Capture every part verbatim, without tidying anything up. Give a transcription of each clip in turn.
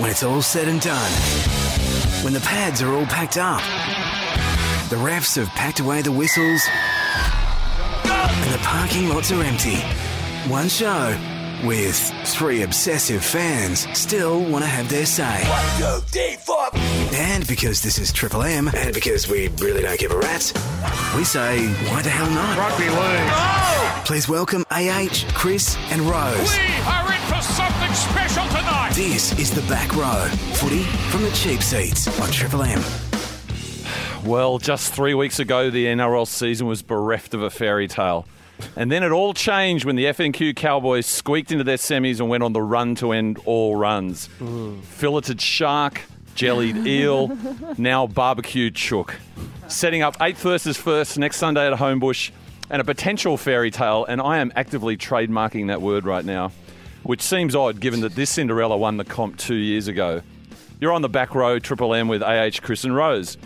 When it's all said and done, when the pads are all packed up, the refs have packed away the whistles, and the parking lots are empty. One show with three obsessive fans still want to have their say. One, two, three, four. And because this is Triple M, and because we really don't give a rat's, we say, why the hell not? Rugby league. Oh! Please welcome A H, Chris and Rose. We are in for something special tonight. This is The Back Row. Footy from the cheap seats on Triple M. Well, just three weeks ago, the N R L season was bereft of a fairy tale. And then it all changed when the F N Q Cowboys squeaked into their semis and went on the run to end all runs. Mm. Filleted shark, jellied eel, now barbecued chook. Setting up eight versus first next Sunday at Homebush and a potential fairy tale, and I am actively trademarking that word right now, which seems odd given that this Cinderella won the comp two years ago. You're on The Back Row, Triple M, with A H, Chris and Rose.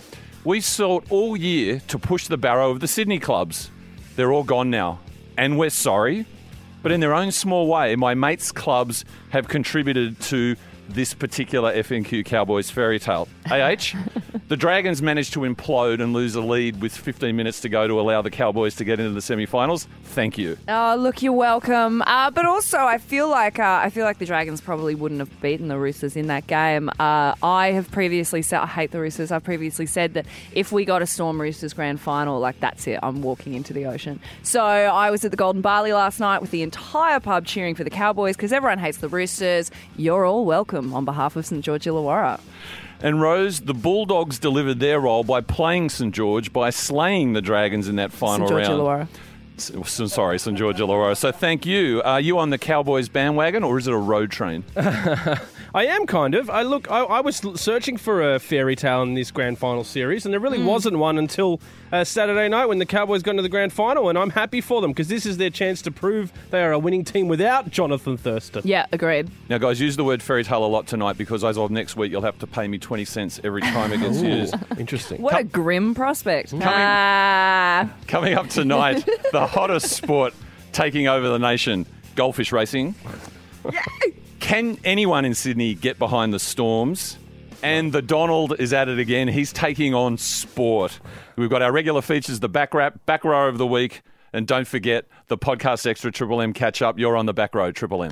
We sought all year to push the barrow of the Sydney clubs. They're all gone now, and we're sorry. But in their own small way, my mates' clubs have contributed to this particular F N Q Cowboys fairy tale. A H, the Dragons managed to implode and lose a lead with fifteen minutes to go to allow the Cowboys to get into the semi-finals. Thank you. Oh, look, you're welcome. Uh, but also, I feel like uh, I feel like the Dragons probably wouldn't have beaten the Roosters in that game. Uh, I have previously said I hate the Roosters. I've previously said that if we got a Storm Roosters grand final, like that's it. I'm walking into the ocean. So I was at the Golden Barley last night with the entire pub cheering for the Cowboys because everyone hates the Roosters. You're all welcome. On behalf of St George Illawarra. And Rose, the Bulldogs delivered their role by playing St George, by slaying the Dragons in that final round. St George Illawarra. S- sorry, St George Illawarra. So thank you. Are you on the Cowboys bandwagon or is it a road train? I am kind of. I look. I, I was searching for a fairy tale in this grand final series, and there really mm. wasn't one until uh, Saturday night when the Cowboys got into the grand final. And I'm happy for them because this is their chance to prove they are a winning team without Jonathan Thurston. Yeah, agreed. Now, guys, use the word fairy tale a lot tonight because as of next week, you'll have to pay me twenty cents every time it gets used. Interesting. What Co- a grim prospect. Coming, ah. coming up tonight, the hottest sport taking over the nation: goldfish racing. Can anyone in Sydney get behind the Storms? And the Donald is at it again. He's taking on sport. We've got our regular features, the back wrap, back row of the week. And don't forget the podcast extra Triple M catch up. You're on The Back Row, Triple M.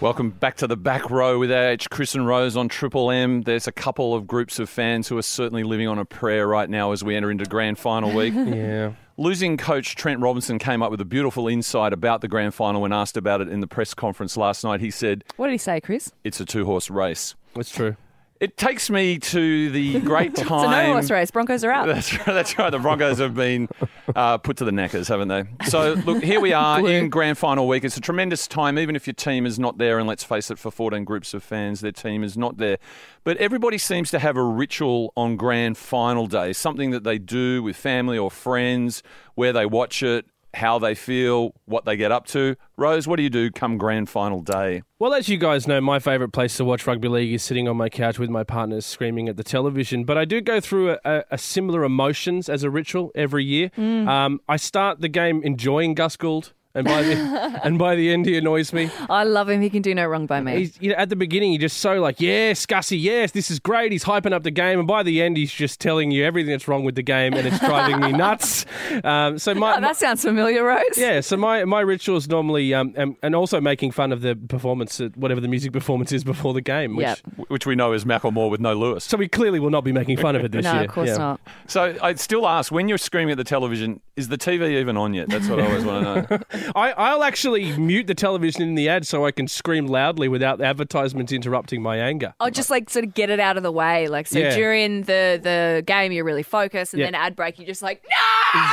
Welcome back to The Back Row with A H, Chris and Rose on Triple M. There's a couple of groups of fans who are certainly living on a prayer right now as we enter into grand final week. Yeah. Losing coach Trent Robinson came up with a beautiful insight about the grand final when asked about it in the press conference last night. He said... What did he say, Chris? It's a two-horse race. That's true. It takes me to the great time... It's a no-horse race. Broncos are out. That's right. That's right. The Broncos have been uh, put to the knackers, haven't they? So, look, here we are in grand final week. It's a tremendous time, even if your team is not there. And let's face it, for fourteen groups of fans, their team is not there. But everybody seems to have a ritual on grand final day, something that they do with family or friends, where they watch it, how they feel, what they get up to. Rose, what do you do come grand final day? Well, as you guys know, my favourite place to watch rugby league is sitting on my couch with my partner screaming at the television. But I do go through a, a, a similar emotions as a ritual every year. Mm. Um, I start the game enjoying Gus Gould. And by, the, and by the end, he annoys me. I love him. He can do no wrong by me. He's, you know, at the beginning, you're just so like, yes, Gussie, yes, this is great. He's hyping up the game. And by the end, he's just telling you everything that's wrong with the game and it's driving me nuts. Um, so my, oh, that sounds familiar, Rose. Yeah, so my, my ritual is normally, um, and, and also making fun of the performance, whatever the music performance is before the game, which, yep. which we know is Macklemore with no Lewis. So we clearly will not be making fun of it this no, year. No, of course yeah. not. So I'd still ask, when you're screaming at the television, is the T V even on yet? That's what I always want to know. I, I'll actually mute the television in the ad so I can scream loudly without advertisements interrupting my anger. I'll just like sort of get it out of the way. Like, so yeah. during the, the game, you're really focused, and yeah. then ad break, you're just like, no!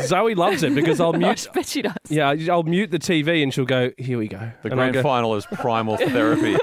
So, Zoe loves it because I'll mute. I bet she does. Yeah, I'll mute the T V and she'll go, here we go. The and grand go, final is primal therapy.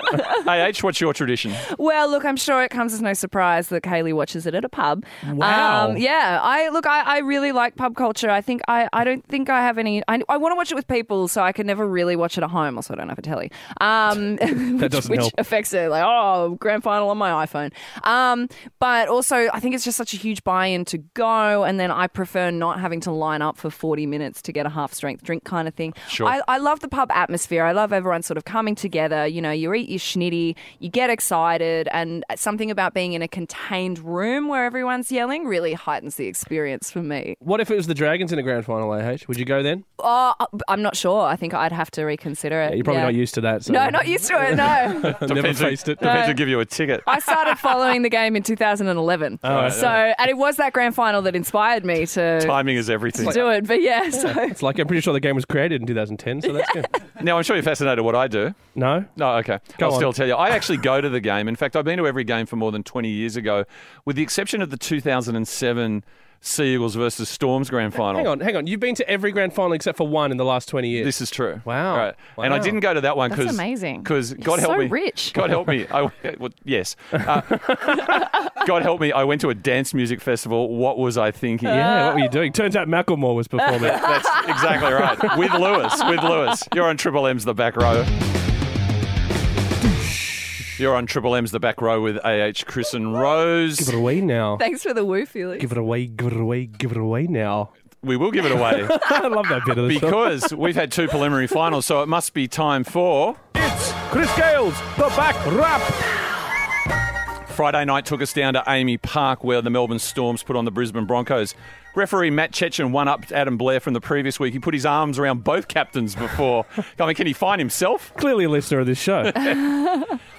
A H, what's your tradition? Well, look, I'm sure it comes as no surprise that Kaylee watches it at a pub. Wow. Um, yeah, I look, I, I really like pub culture. I think I, I don't think I have any. I, I want to watch it with people, so I can never really watch it at home. Also, I don't have a telly, um, that which, doesn't which help. Affects it. Like, oh, grand final on my iPhone. Um, but also, I think it's just such a huge buy-in to go, and then I prefer not not having to line up for forty minutes to get a half-strength drink kind of thing. Sure. I, I love the pub atmosphere. I love everyone sort of coming together. You know, you eat your schnitty, you get excited, and something about being in a contained room where everyone's yelling really heightens the experience for me. What if it was the Dragons in a grand final, A H? Would you go then? Oh, I'm not sure. I think I'd have to reconsider it. Yeah, you're probably yeah. not used to that. So. No, not used to it, no. Never faced it. Depends who give you a ticket. I started following the game in two thousand eleven. Oh, right, so, right. And it was that grand final that inspired me to... Timing is everything. To do it, but yeah, yeah. So... It's like, I'm pretty sure the game was created in two thousand ten, so that's good. Now, I'm sure you're fascinated what I do. No? No, okay. Go I'll on. still tell you. I actually go to the game. In fact, I've been to every game for more than twenty years ago, with the exception of the two thousand seven... Sea Eagles versus Storms grand final. Hang on, hang on. You've been to every grand final except for one in the last twenty years. This is true. Wow. Right. wow. And I didn't go to that one because... That's amazing. Because God help so me. so rich. God help me. I, well, yes. Uh, God help me. I went to a dance music festival. What was I thinking? Yeah, what were you doing? Turns out Macklemore was performing. That's exactly right. With Lewis. With Lewis. You're on Triple M's The Back Row. You're on Triple M's The Back Row with A H, Chris and Rose. Give it away now. Thanks for the woo, Felix. Give it away, give it away, give it away now. We will give it away. I love that bit of the Because stuff. We've had two preliminary finals, so it must be time for... It's Chris Gales, The Back Wrap. Friday night took us down to A A M I Park, where the Melbourne Storms put on the Brisbane Broncos. Referee Matt Chechen won up Adam Blair from the previous week. He put his arms around both captains before. I mean, can he find himself? Clearly a listener of this show.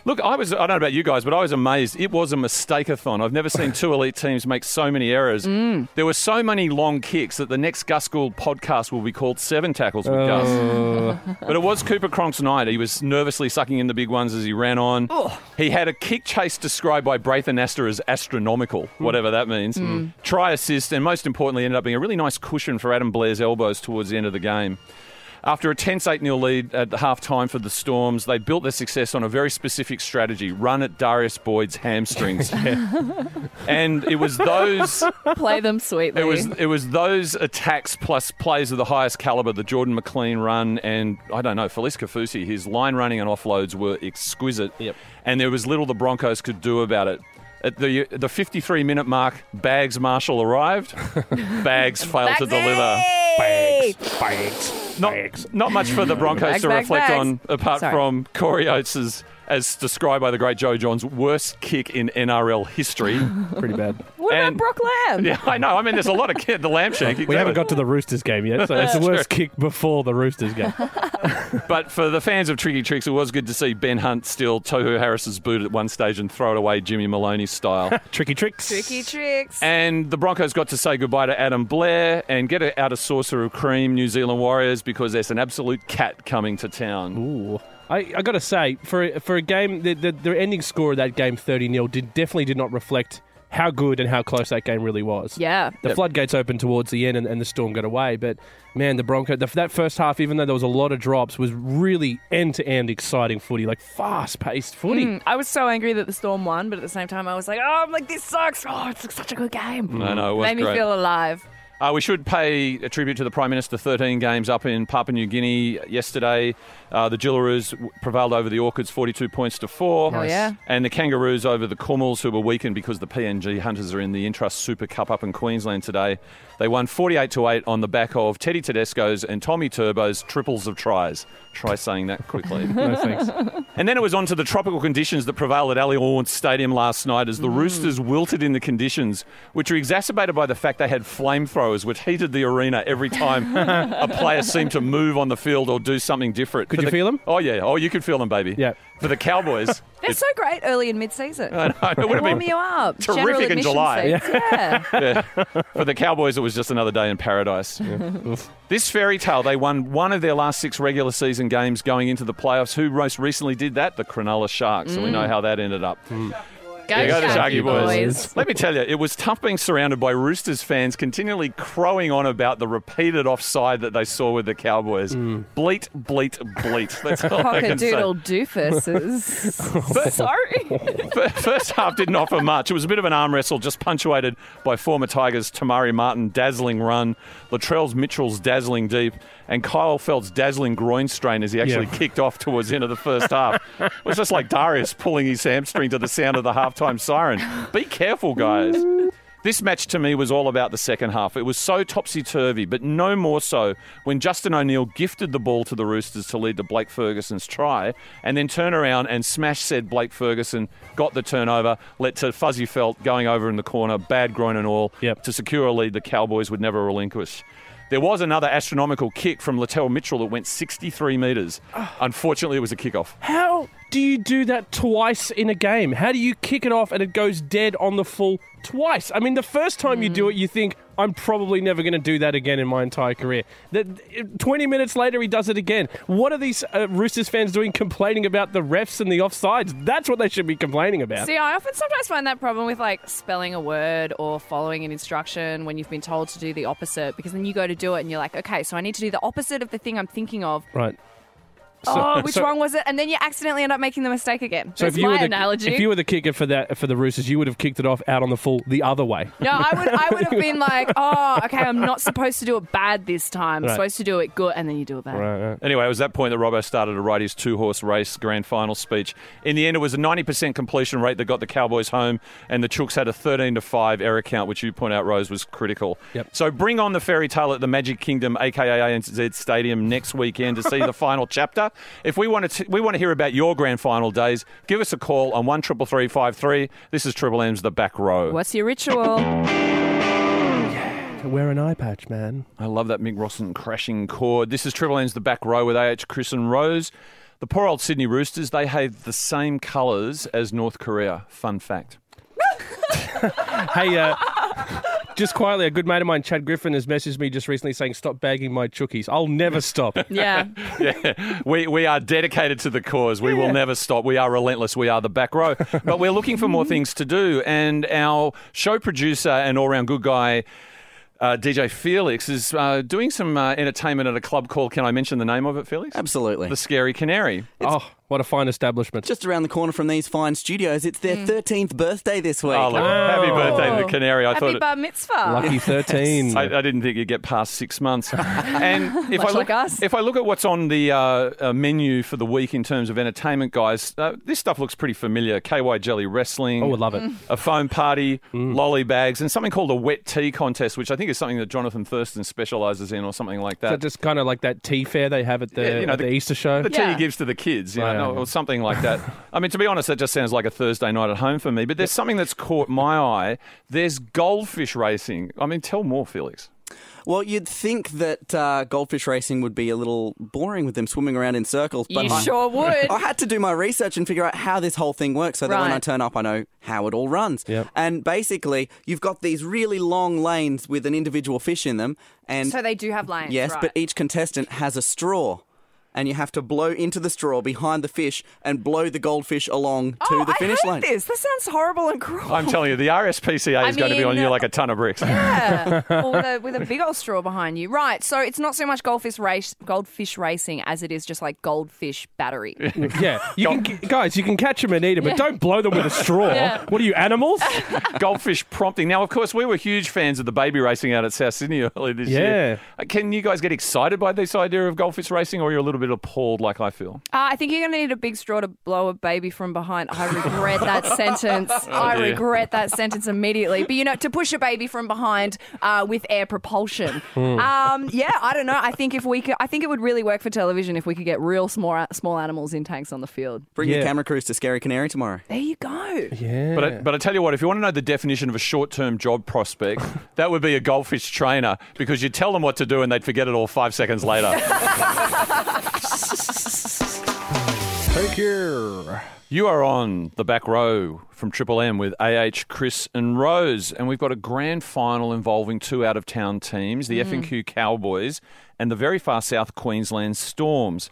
Look, I was, I don't know about you guys, but I was amazed. It was a mistake-a-thon. I've never seen two elite teams make so many errors. Mm. There were so many long kicks that the next Gus Gould podcast will be called Seven Tackles with oh. Gus. But it was Cooper Cronk's night. He was nervously sucking in the big ones as he ran on. Oh. He had a kick chase described by Braith Anasta as astronomical, mm. whatever that means. Mm. Try assist, and most importantly, ended up being a really nice cushion for Adam Blair's elbows towards the end of the game. After a tense eight nil lead at half-time for the Storms, they built their success on a very specific strategy, run at Darius Boyd's hamstrings. And it was those... Play them sweetly. It was it was those attacks plus plays of the highest calibre, the Jordan McLean run and, I don't know, Felice Cafusi, his line running and offloads were exquisite. Yep. And there was little the Broncos could do about it. At the the fifty-three minute mark, Bags Marshall arrived. Bags failed to deliver. Bags, bags, not, bags. Not much for the Broncos bags, to bags, reflect bags. on, apart Sorry. from Corey Oates' as described by the great Joe Johns, worst kick in N R L history. Pretty bad. What and, about Brock Lamb? Yeah, I know. I mean, there's a lot of kid, the Lamb shank. Exactly. We haven't got to the Roosters game yet, so it's the worst true. kick before the Roosters game. But for the fans of Tricky Tricks, it was good to see Ben Hunt steal Tohu Harris's boot at one stage and throw it away Jimmy Maloney style. Tricky Tricks. Tricky Tricks. And the Broncos got to say goodbye to Adam Blair and get out a saucer of cream, New Zealand Warriors, because there's an absolute cat coming to town. Ooh. I, I got to say, for for a game, the, the, the ending score of that game, thirty nil, did, definitely did not reflect how good and how close that game really was. Yeah. The yep. floodgates opened towards the end and, and the Storm got away. But, man, the Broncos, that first half, even though there was a lot of drops, was really end-to-end exciting footy, like fast-paced footy. Mm, I was so angry that the Storm won, but at the same time I was like, oh, I'm like, this sucks. Oh, it's such a good game. No, no, it was Made great. Made me feel alive. Uh, we should pay a tribute to the Prime Minister. thirteen games up in Papua New Guinea yesterday. Uh, the Jillaroos prevailed over the Orchids forty-two points to four. Nice. Yeah. And the Kangaroos over the Cormorants, who were weakened because the P N G Hunters are in the Intrust Super Cup up in Queensland today. They won forty-eight to eight on the back of Teddy Tedesco's and Tommy Turbo's triples of tries. Try saying that quickly. No thanks. And then it was on to the tropical conditions that prevailed at Allianz Stadium last night as the mm. Roosters wilted in the conditions, which were exacerbated by the fact they had flamethrowers, which heated the arena every time a player seemed to move on the field or do something different. Could For you the, feel them? Oh, yeah. Oh, you could feel them, baby. Yeah. For the Cowboys... They're so great early and mid-season. I know. It would have warm been you up. Terrific in July. Yeah. Yeah. Yeah. For the Cowboys, it was just another day in paradise. Yeah. This fairy tale, they won one of their last six regular season games going into the playoffs. Who most recently did that? The Cronulla Sharks. Mm. And we know how that ended up. Mm. Go, yeah, go to Sharky Boys. Boys. Let me tell you, it was tough being surrounded by Roosters fans continually crowing on about the repeated offside that they saw with the Cowboys. Mm. Bleat, bleat, bleat. That's all I can say. Cockadoodle doofuses. Sorry. First half didn't offer much. It was a bit of an arm wrestle, just punctuated by former Tigers' Tamari Martin dazzling run, Latrell's Mitchell's dazzling deep, and Kyle Feld's dazzling groin strain as he actually yeah. kicked off towards the end of the first half. It was just like Darius pulling his hamstring to the sound of the halftime siren. Be careful, guys. This match to me was all about the second half. It was so topsy-turvy, but no more so when Justin O'Neill gifted the ball to the Roosters to lead to Blake Ferguson's try and then turn around and smash said Blake Ferguson, got the turnover, let to Fuzzy Felt going over in the corner, bad groin and all, yep. to secure a lead the Cowboys would never relinquish. There was another astronomical kick from Latrell Mitchell that went sixty-three metres. Unfortunately, it was a kickoff. How do you do that twice in a game? How do you kick it off and it goes dead on the full twice? I mean, the first time mm. you do it, you think, I'm probably never going to do that again in my entire career. That twenty minutes later, he does it again. What are these uh, Roosters fans doing complaining about the refs and the offsides? That's what they should be complaining about. See, I often sometimes find that problem with, like, spelling a word or following an instruction when you've been told to do the opposite, because then you go to do it and you're like, okay, so I need to do the opposite of the thing I'm thinking of. Right. So, oh, which so, one was it? And then you accidentally end up making the mistake again. So That's if you my the, analogy. If you were the kicker for that for the Roosters, you would have kicked it off out on the full the other way. No, I would I would have been like, oh, okay, I'm not supposed to do it bad this time. I'm right. supposed to do it good, and then you do it bad. Right, right. Anyway, it was that point that Robbo started to write his two-horse race grand final speech. In the end, it was a ninety percent completion rate that got the Cowboys home, and the Chooks had a thirteen to five error count, which you point out, Rose, was critical. Yep. So bring on the fairy tale at the Magic Kingdom, a k a. A N Z Stadium, next weekend to see the final chapter. If we want to, we want to hear about your grand final days. Give us a call on one triple three five three. This is Triple M's The Back Row. What's your ritual? Yeah, wear an eye patch, man. I love that Mick Rosson crashing chord. This is Triple M's The Back Row with A H Chris and Rose. The poor old Sydney Roosters. They have the same colours as North Korea. Fun fact. hey. uh... Just quietly, a good mate of mine, Chad Griffin, has messaged me just recently saying, stop bagging my chookies. I'll never stop. yeah. yeah. We we are dedicated to the cause. We yeah. will never stop. We are relentless. We are The Back Row. But we're looking for more things to do. And our show producer and all-round good guy, Uh, D J Felix is uh, doing some uh, entertainment at a club called, can I mention the name of it, Felix? Absolutely. The Scary Canary. It's oh, what a fine establishment. Just around the corner from these fine studios. It's their mm. thirteenth birthday this week. Oh, look, oh. Happy birthday to the Canary. I Happy thought it, bar mitzvah. Lucky thirteen. I, I didn't think you'd get past six months. And if I, look, like us. if I look at what's on the uh, uh, menu for the week in terms of entertainment, guys, uh, this stuff looks pretty familiar. K Y Jelly Wrestling. Oh, we love it. Mm. A foam party, mm. lolly bags, and something called a wet tea contest, which I think is something that Jonathan Thurston specialises in or something like that. So just kind of like that tea fair they have at the, yeah, you know, at the, the Easter show? The yeah. tea he gives to the kids, you right, know, right. or something like that. I mean, to be honest, that just sounds like a Thursday night at home for me, but there's something that's caught my eye. There's goldfish racing. I mean, tell more, Felix. Well, you'd think that uh, goldfish racing would be a little boring with them swimming around in circles. But you I, sure would. I had to do my research and figure out how this whole thing works so that right. when I turn up, I know how it all runs. Yep. And basically, you've got these really long lanes with an individual fish in them. And so they do have lanes, Yes, right. but each contestant has a straw. And you have to blow into the straw behind the fish and blow the goldfish along oh, to the I finish line. Oh, I hate this. This sounds horrible and cruel. I'm telling you, the R S P C A I is mean, going to be on you like a ton of bricks. Yeah, or with a, with a big old straw behind you. Right, so it's not so much goldfish race, goldfish racing as it is just like goldfish battery. yeah, you Gold- can, guys, you can catch them and eat them, yeah. but don't blow them with a straw. yeah. What are you, animals? Goldfish prompting. Now, of course, we were huge fans of the baby racing out at South Sydney earlier this yeah. year. Can you guys get excited by this idea of goldfish racing, or you're a little bit appalled like I feel? Uh, I think you're going to need a big straw to blow a baby from behind. I regret that sentence. Oh, I regret that sentence immediately. But, you know, to push a baby from behind uh, with air propulsion. Mm. Um, yeah, I don't know. I think if we could, I think it would really work for television if we could get real small, small animals in tanks on the field. Bring yeah. your camera crews to Scary Canary tomorrow. There you go. Yeah. But I, but I tell you what, if you want to know the definition of a short-term job prospect, that would be a goldfish trainer, because you tell them what to do and they'd forget it all five seconds later. Thank you. You are on The Back Row from Triple M with A H, Chris and Rose. And we've got a grand final involving two out-of-town teams, the mm. F N Q Cowboys and the very far south Queensland Storms.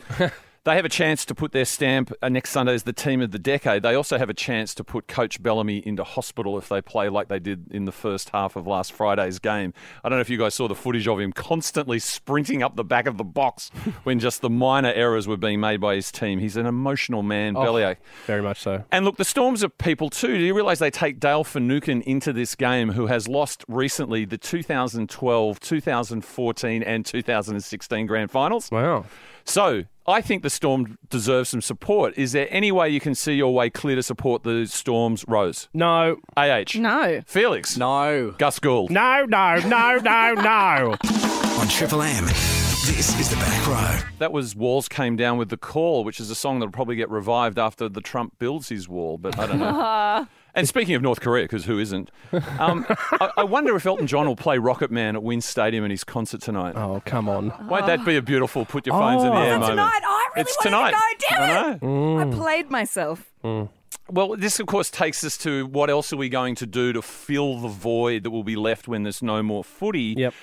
They have a chance to put their stamp uh, next Sunday as the team of the decade. They also have a chance to put Coach Bellamy into hospital if they play like they did in the first half of last Friday's game. I don't know if you guys saw the footage of him constantly sprinting up the back of the box when just the minor errors were being made by his team. He's an emotional man, oh, Bellyache. Very much so. And look, the Storms are people too. Do you realise they take Dale Finucane into this game, who has lost recently the two thousand twelve, two thousand fourteen and two thousand sixteen grand finals? Wow. So I think the Storm deserves some support. Is there any way you can see your way clear to support the Storm's Rose? No. A H? No. Felix? No. Gus Gould? No, no, no, no, no. On Triple M, this is The Back Row. That was Walls Came Down with The Call, which is a song that will probably get revived after the Trump builds his wall, but I don't know. And speaking of North Korea, because who isn't? Um, I, I wonder if Elton John will play Rocket Man at Wynn Stadium in his concert tonight. Oh, come on. Won't that be a beautiful put your phones oh, in the air moment? Tonight. I really it's tonight. To go, damn it. I, mm. I played myself. Mm. Well, this, of course, takes us to what else are we going to do to fill the void that will be left when there's no more footy? Yep.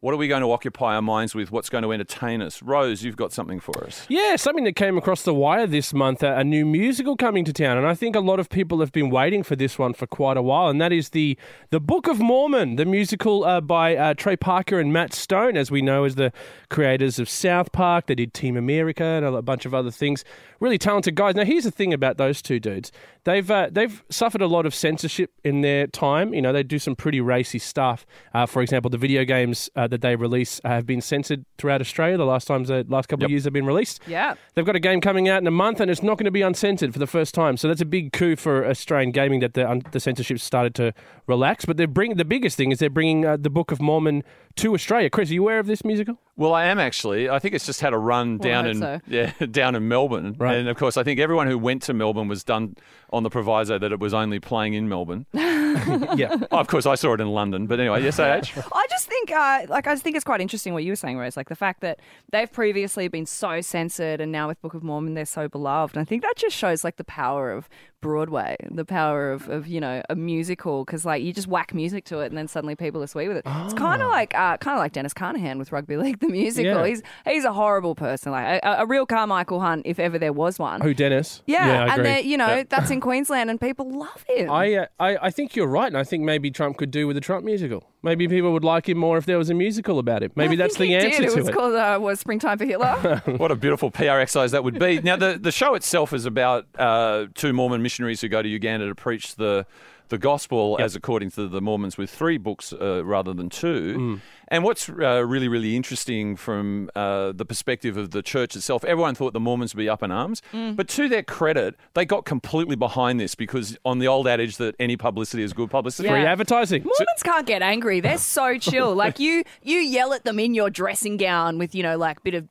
What are we going to occupy our minds with? What's going to entertain us? Rose, you've got something for us. Yeah, something that came across the wire this month, a new musical coming to town. And I think a lot of people have been waiting for this one for quite a while. And that is the the Book of Mormon, the musical uh, by uh, Trey Parker and Matt Stone, as we know as the creators of South Park. They did Team America and a bunch of other things. Really talented guys. Now, here's the thing about those two dudes. They've uh, they've suffered a lot of censorship in their time. You know, they do some pretty racy stuff. Uh, for example, the video games uh, that they release uh, have been censored throughout Australia. The last times, the last couple yep. of years, have been released. Yeah, they've got a game coming out in a month, and it's not going to be uncensored for the first time. So that's a big coup for Australian gaming that the, un- the censorship started to relax. But they're bring the biggest thing is they're bringing uh, the Book of Mormon to Australia. Chris, are you aware of this musical? Well, I am actually. I think it's just had a run down well, in so. yeah down in Melbourne, right. And of course, I think everyone who went to Melbourne was done on the proviso that it was only playing in Melbourne. yeah, oh, of course, I saw it in London. But anyway, yes, A H. I just think, uh, like, I just think it's quite interesting what you were saying, Rose. Like the fact that they've previously been so censored, and now with Book of Mormon, they're so beloved. And I think that just shows like the power of Broadway, the power of, of you know, a musical, because like you just whack music to it and then suddenly people are sweet with it. Oh. It's kind of like uh, kind of like Dennis Carnahan with Rugby League, the musical. Yeah. He's he's a horrible person, like a, a real Carmichael Hunt if ever there was one. Who, Dennis? Yeah, yeah I agree. And you know, yeah. that's in Queensland and people love him. I, uh, I I think you're right, and I think maybe Trump could do with a Trump musical. Maybe people would like him more if there was a musical about him. Maybe I that's the answer did. to it. It was called uh, was Springtime for Hitler. What a beautiful P R exercise that would be. Now, the, the show itself is about uh, two Mormon missionaries who go to Uganda to preach the the gospel, yep. as according to the Mormons, with three books uh, rather than two. Mm. And what's uh, really, really interesting from uh, the perspective of the church itself, everyone thought the Mormons would be up in arms. Mm. But to their credit, they got completely behind this because on the old adage that any publicity is good publicity. Yeah. Free advertising. Mormons so- can't get angry. They're so chill. Like you, you yell at them in your dressing gown with, you know, like a bit of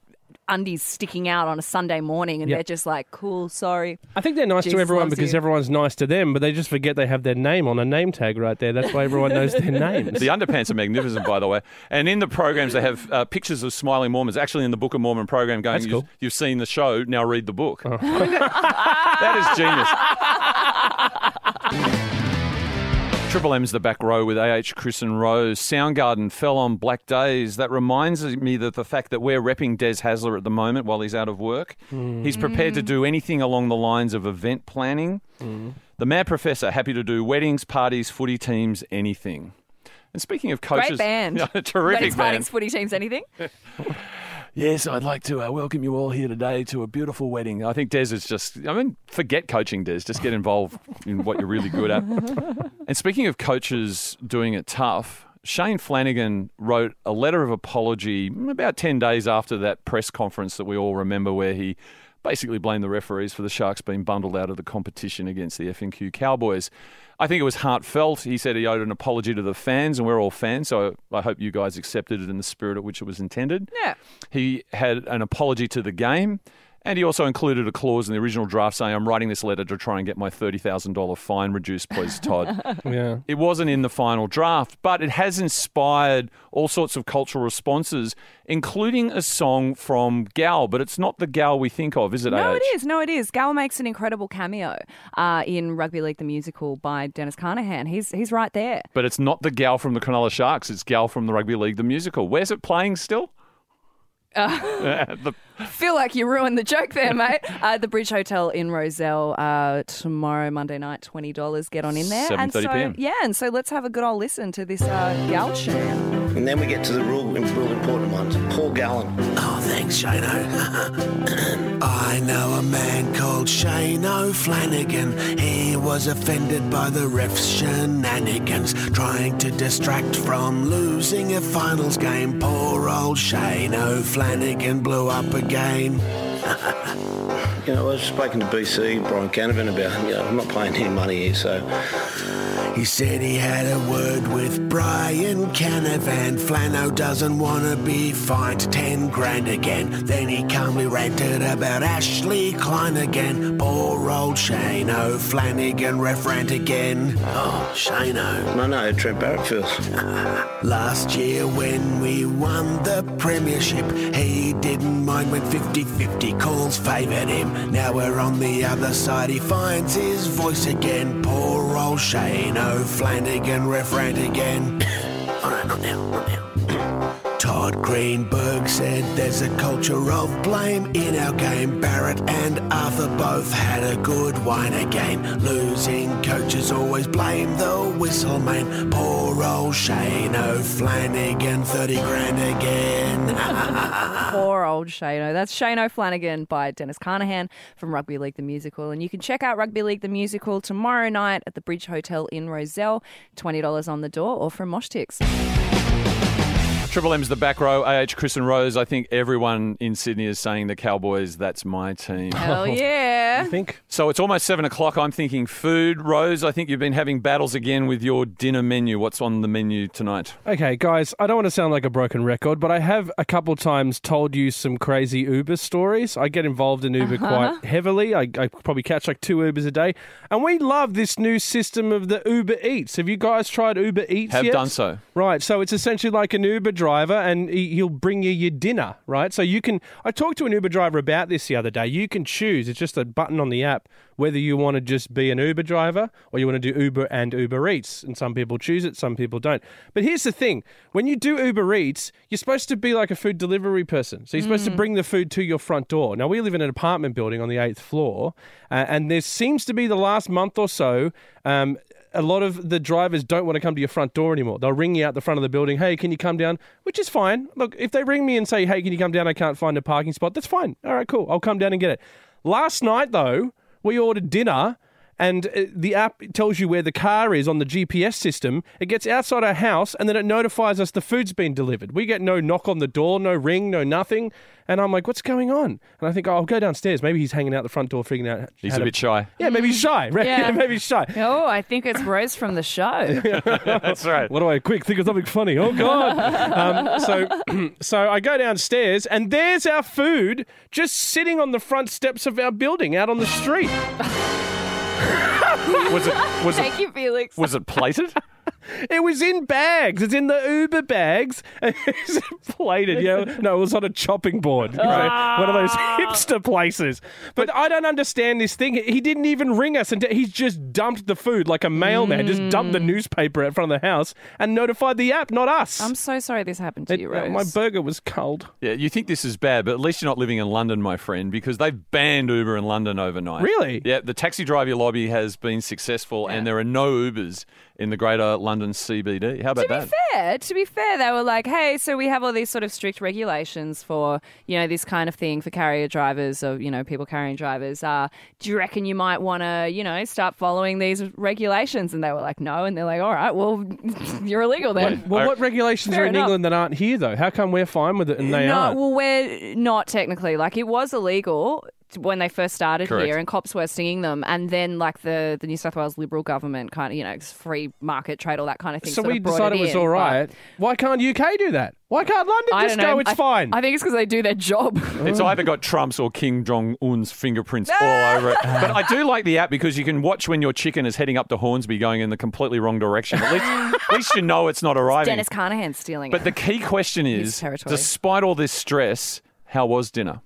undies sticking out on a Sunday morning and yep. they're just like, cool, sorry. I think they're nice Jesus to everyone because you. everyone's nice to them, but they just forget they have their name on a name tag right there. That's why everyone knows their names. The underpants are magnificent, by the way. And in the programs, they have uh, pictures of smiling Mormons, actually in the Book of Mormon program going, cool. you've, you've seen the show, now read the book. Oh. That is genius. Triple M's The Back Row with A H, Chris and Rose. Soundgarden fell on black days. That reminds me that the fact that we're repping Des Hasler at the moment while he's out of work. Mm. He's prepared to do anything along the lines of event planning. Mm. The Mad Professor, happy to do weddings, parties, footy teams, anything. And speaking of coaches... Great band. Terrific weddings, band. Parties, footy teams, anything. Yes, I'd like to uh, welcome you all here today to a beautiful wedding. I think Des is just, I mean, forget coaching, Des. Just get involved in what you're really good at. And speaking of coaches doing it tough, Shane Flanagan wrote a letter of apology about ten days after that press conference that we all remember where he basically blamed the referees for the Sharks being bundled out of the competition against the F N Q Cowboys. I think it was heartfelt. He said he owed an apology to the fans, and we're all fans, so I hope you guys accepted it in the spirit at which it was intended. Yeah. He had an apology to the game, and he also included a clause in the original draft saying, I'm writing this letter to try and get my thirty thousand dollars fine reduced, please, Todd. yeah. It wasn't in the final draft, but it has inspired all sorts of cultural responses, including a song from Gal, but it's not the Gal we think of, is it, No, A H? it is. No, it is. Gal makes an incredible cameo uh, in Rugby League the Musical by Dennis Carnahan. He's he's right there. But it's not the Gal from the Cronulla Sharks. It's Gal from the Rugby League the Musical. Where's it playing still? Uh, the... I feel like you ruined the joke there, mate. Uh, the Bridge Hotel in Roselle uh, tomorrow, Monday night, twenty dollars. Get on in there. seven thirty p.m. So, yeah, and so let's have a good old listen to this uh, Gal tune. And then we get to the real important ones. Paul Gallen. Oh, thank Thanks, Shano. I know a man called Shane O'Flanagan. He was offended by the ref's shenanigans, trying to distract from losing a finals game. Poor old Shane O'Flanagan blew up again. You know, I was speaking to B C, Brian Canavan, about, you know, I'm not paying any money here, so... He said he had a word with Brian Canavan. Flano doesn't want to be fined ten grand again. Then he calmly ranted about Ashley Klein again. Poor old Shane O'Flanagan ref rant again. Oh, Shane O. No, no, Trent Barrett feels. Last year when we won the premiership, he didn't mind when fifty-fifty calls favoured him. Now we're on the other side, he finds his voice again. Poor old Shane O'Flanagan ref rant again. Oh no, not now, not now. Todd Greenberg said there's a culture of blame in our game. Barrett and Arthur both had a good wine again. Losing coaches always blame the whistle man. Poor old Shane O'Flanagan, thirty grand again. Poor old Shane. That's Shane O'Flanagan by Dennis Carnahan from Rugby League the Musical. And you can check out Rugby League the Musical tomorrow night at the Bridge Hotel in Rozelle. twenty dollars on the door or from Moshtix. Triple M's the back row. A H, Chris and Rose. I think everyone in Sydney is saying the Cowboys, that's my team. Hell yeah. You think? So it's almost seven o'clock. I'm thinking food. Rose, I think you've been having battles again with your dinner menu. What's on the menu tonight? Okay, guys, I don't want to sound like a broken record, but I have a couple times told you some crazy Uber stories. I get involved in Uber uh-huh. quite heavily. I, I probably catch like two Ubers a day. And we love this new system of the Uber Eats. Have you guys tried Uber Eats have yet? Have done so. Right, so it's essentially like an Uber driver and he'll bring you your dinner, right? So you can, I talked to an Uber driver about this the other day. You can choose, it's just a button on the app, whether you want to just be an Uber driver or you want to do Uber and Uber Eats. And some people choose it, some people don't. But here's the thing. When you do Uber Eats, you're supposed to be like a food delivery person. So you're supposed mm. to bring the food to your front door. Now, we live in an apartment building on the eighth floor, uh, and there seems to be the last month or so, um, a lot of the drivers don't want to come to your front door anymore. They'll ring you out the front of the building, hey, can you come down? Which is fine. Look, if they ring me and say, hey, can you come down? I can't find a parking spot. That's fine. All right, cool. I'll come down and get it. Last night, though, we ordered dinner and the app tells you where the car is on the G P S system. It gets outside our house and then it notifies us the food's been delivered. We get no knock on the door, no ring, no nothing. And I'm like, what's going on? And I think, oh, I'll go downstairs. Maybe he's hanging out the front door figuring out. He's a bit shy. Yeah, maybe he's shy. Right? Yeah. yeah, maybe he's shy. Oh, I think it's Rose from the show. That's right. What do I, quick, think of something funny. Oh, God. um, so so I go downstairs and there's our food just sitting on the front steps of our building out on the street. was it, was Thank it, you, Felix. Was it plated? It was in bags. It's in the Uber bags. It's plated. Yeah, no, it was on a chopping board. You know, one of those hipster places. But I don't understand this thing. He didn't even ring us, and he's just dumped the food like a mailman. Mm. Just dumped the newspaper out front of the house and notified the app, not us. I'm so sorry this happened to it, you, Rose. My burger was cold. Yeah, you think this is bad, but at least you're not living in London, my friend, because they've banned Uber in London overnight. Really? Yeah, the taxi driver lobby has been successful, yeah. and there are no Ubers in the greater London C B D. How about that? To be that? fair, to be fair, they were like, hey, so we have all these sort of strict regulations for, you know, this kind of thing for carrier drivers or, you know, people carrying drivers. Uh, do you reckon you might want to, you know, start following these regulations? And they were like, no. And they're like, all right, well, you're illegal then. Wait, well, I, what regulations are in enough. England that aren't here, though? How come we're fine with it and they no, aren't? Well, we're not technically. Like, it was illegal when they first started Correct. here and cops were singing them, and then like the, the New South Wales Liberal government kind of, you know, free market trade, all that kind of thing. So we decided it was all right. Why can't U K do that? Why can't London just go, it's I, fine? I think it's because they do their job. It's either got Trump's or Kim Jong-un's fingerprints all over it. But I do like the app because you can watch when your chicken is heading up to Hornsby going in the completely wrong direction. At least, at least you know it's not arriving. It's Dennis Carnahan stealing but it. But the key question is, despite all this stress, how was dinner?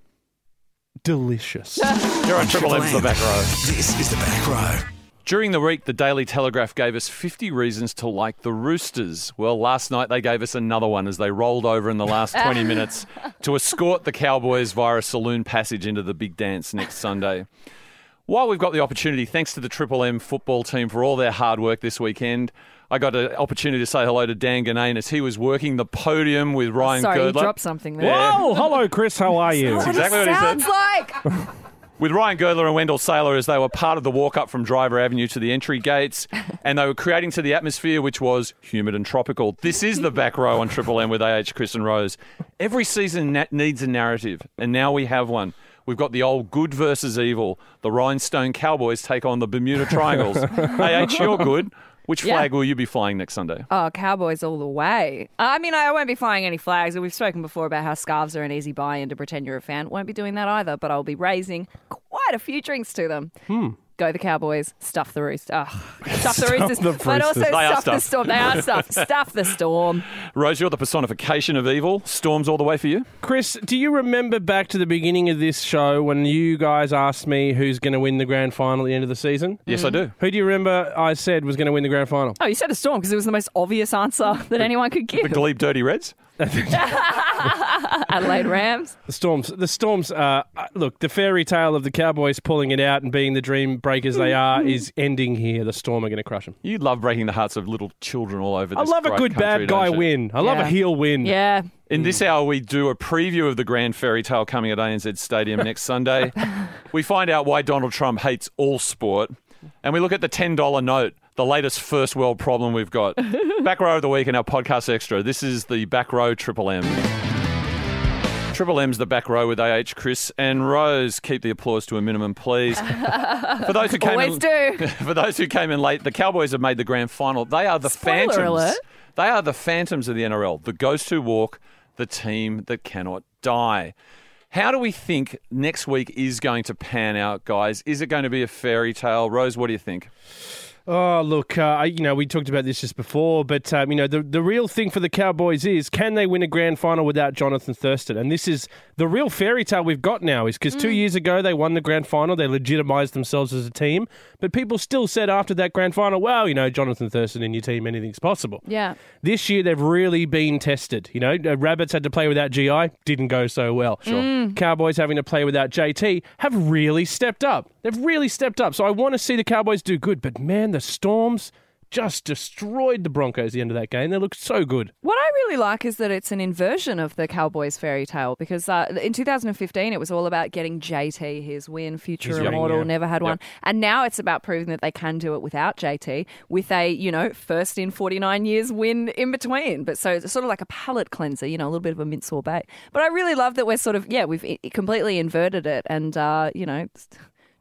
Delicious. You're on Triple M's The Back Row. This is The Back Row. During the week, the Daily Telegraph gave us fifty reasons to like the Roosters. Well, last night they gave us another one as they rolled over in the last twenty minutes to escort the Cowboys via a saloon passage into the big dance next Sunday. While we've got the opportunity, thanks to the Triple M football team for all their hard work this weekend, I got an opportunity to say hello to Dan Ganane as he was working the podium with Ryan Sorry, Girdler. Sorry, you dropped something there. Yeah. Whoa, hello, Chris. How are you? That's exactly what, what he sounds said. Like. With Ryan Girdler and Wendell Saylor as they were part of the walk-up from Driver Avenue to the entry gates, and they were creating to the atmosphere, which was humid and tropical. This is the back row on Triple M with A H, Chris and Rose. Every season needs a narrative, and now we have one. We've got the old good versus evil. The Rhinestone Cowboys take on the Bermuda Triangles. A H, you're good. Which flag yeah. will you be flying next Sunday? Oh, Cowboys all the way. I mean, I won't be flying any flags. We've spoken before about how scarves are an easy buy-in to pretend you're a fan. Won't be doing that either, but I'll be raising quite a few drinks to them. Hmm. Go the Cowboys, stuff the Roosters. Oh, stuff the Roosters, the but also they stuff, stuff the Storm. They are stuffed. Stuff the Storm. Rose, you're the personification of evil. Storms all the way for you. Chris, do you remember back to the beginning of this show when you guys asked me who's going to win the grand final at the end of the season? Yes, mm-hmm. I do. Who do you remember I said was going to win the grand final? Oh, you said a Storm because it was the most obvious answer that anyone could give. The Glebe Dirty Reds? Adelaide Rams. The Storms. The Storms. Uh, look, the fairy tale of the Cowboys pulling it out and being the dream breakers they are is ending here. The Storm are going to crush them. You love breaking the hearts of little children all over. This I love a good country, bad guy win. I yeah. love a heel win. Yeah. In this hour, we do a preview of the grand fairy tale coming at A N Z Stadium next Sunday. We find out why Donald Trump hates all sport, and we look at the ten dollar note. The latest first world problem we've got. Back row of the week in our podcast extra. This is the back row Triple M. Triple M's the back row with A H, Chris and Rose. Keep the applause to a minimum, please. For those who came Always in, do. For those who came in late, the Cowboys have made the grand final. They are the Spoiler phantoms. Alert. They are the phantoms of the N R L. The ghosts who walk, the team that cannot die. How do we think next week is going to pan out, guys? Is it going to be a fairy tale? Rose, what do you think? Oh, look, uh, you know, we talked about this just before, but, um, you know, the, the real thing for the Cowboys is, can they win a grand final without Jonathan Thurston? And this is the real fairy tale we've got now, is because mm. two years ago they won the grand final, they legitimised themselves as a team, but people still said after that grand final, well, you know, Jonathan Thurston and your team, anything's possible. Yeah. This year they've really been tested. You know, Rabbits had to play without G I, didn't go so well. Sure. Mm. Cowboys having to play without J T have really stepped up. They've really stepped up. So I want to see the Cowboys do good. But, man, the Storms just destroyed the Broncos at the end of that game. They looked so good. What I really like is that it's an inversion of the Cowboys fairy tale because uh, in two thousand fifteen it was all about getting J T his win, future his immortal, young, yeah. never had yep. one. And now it's about proving that they can do it without J T with a, you know, first in forty-nine years win in between. But so it's sort of like a palate cleanser, you know, a little bit of a mint sorbet. But I really love that we're sort of, yeah, we've completely inverted it and, uh, you know...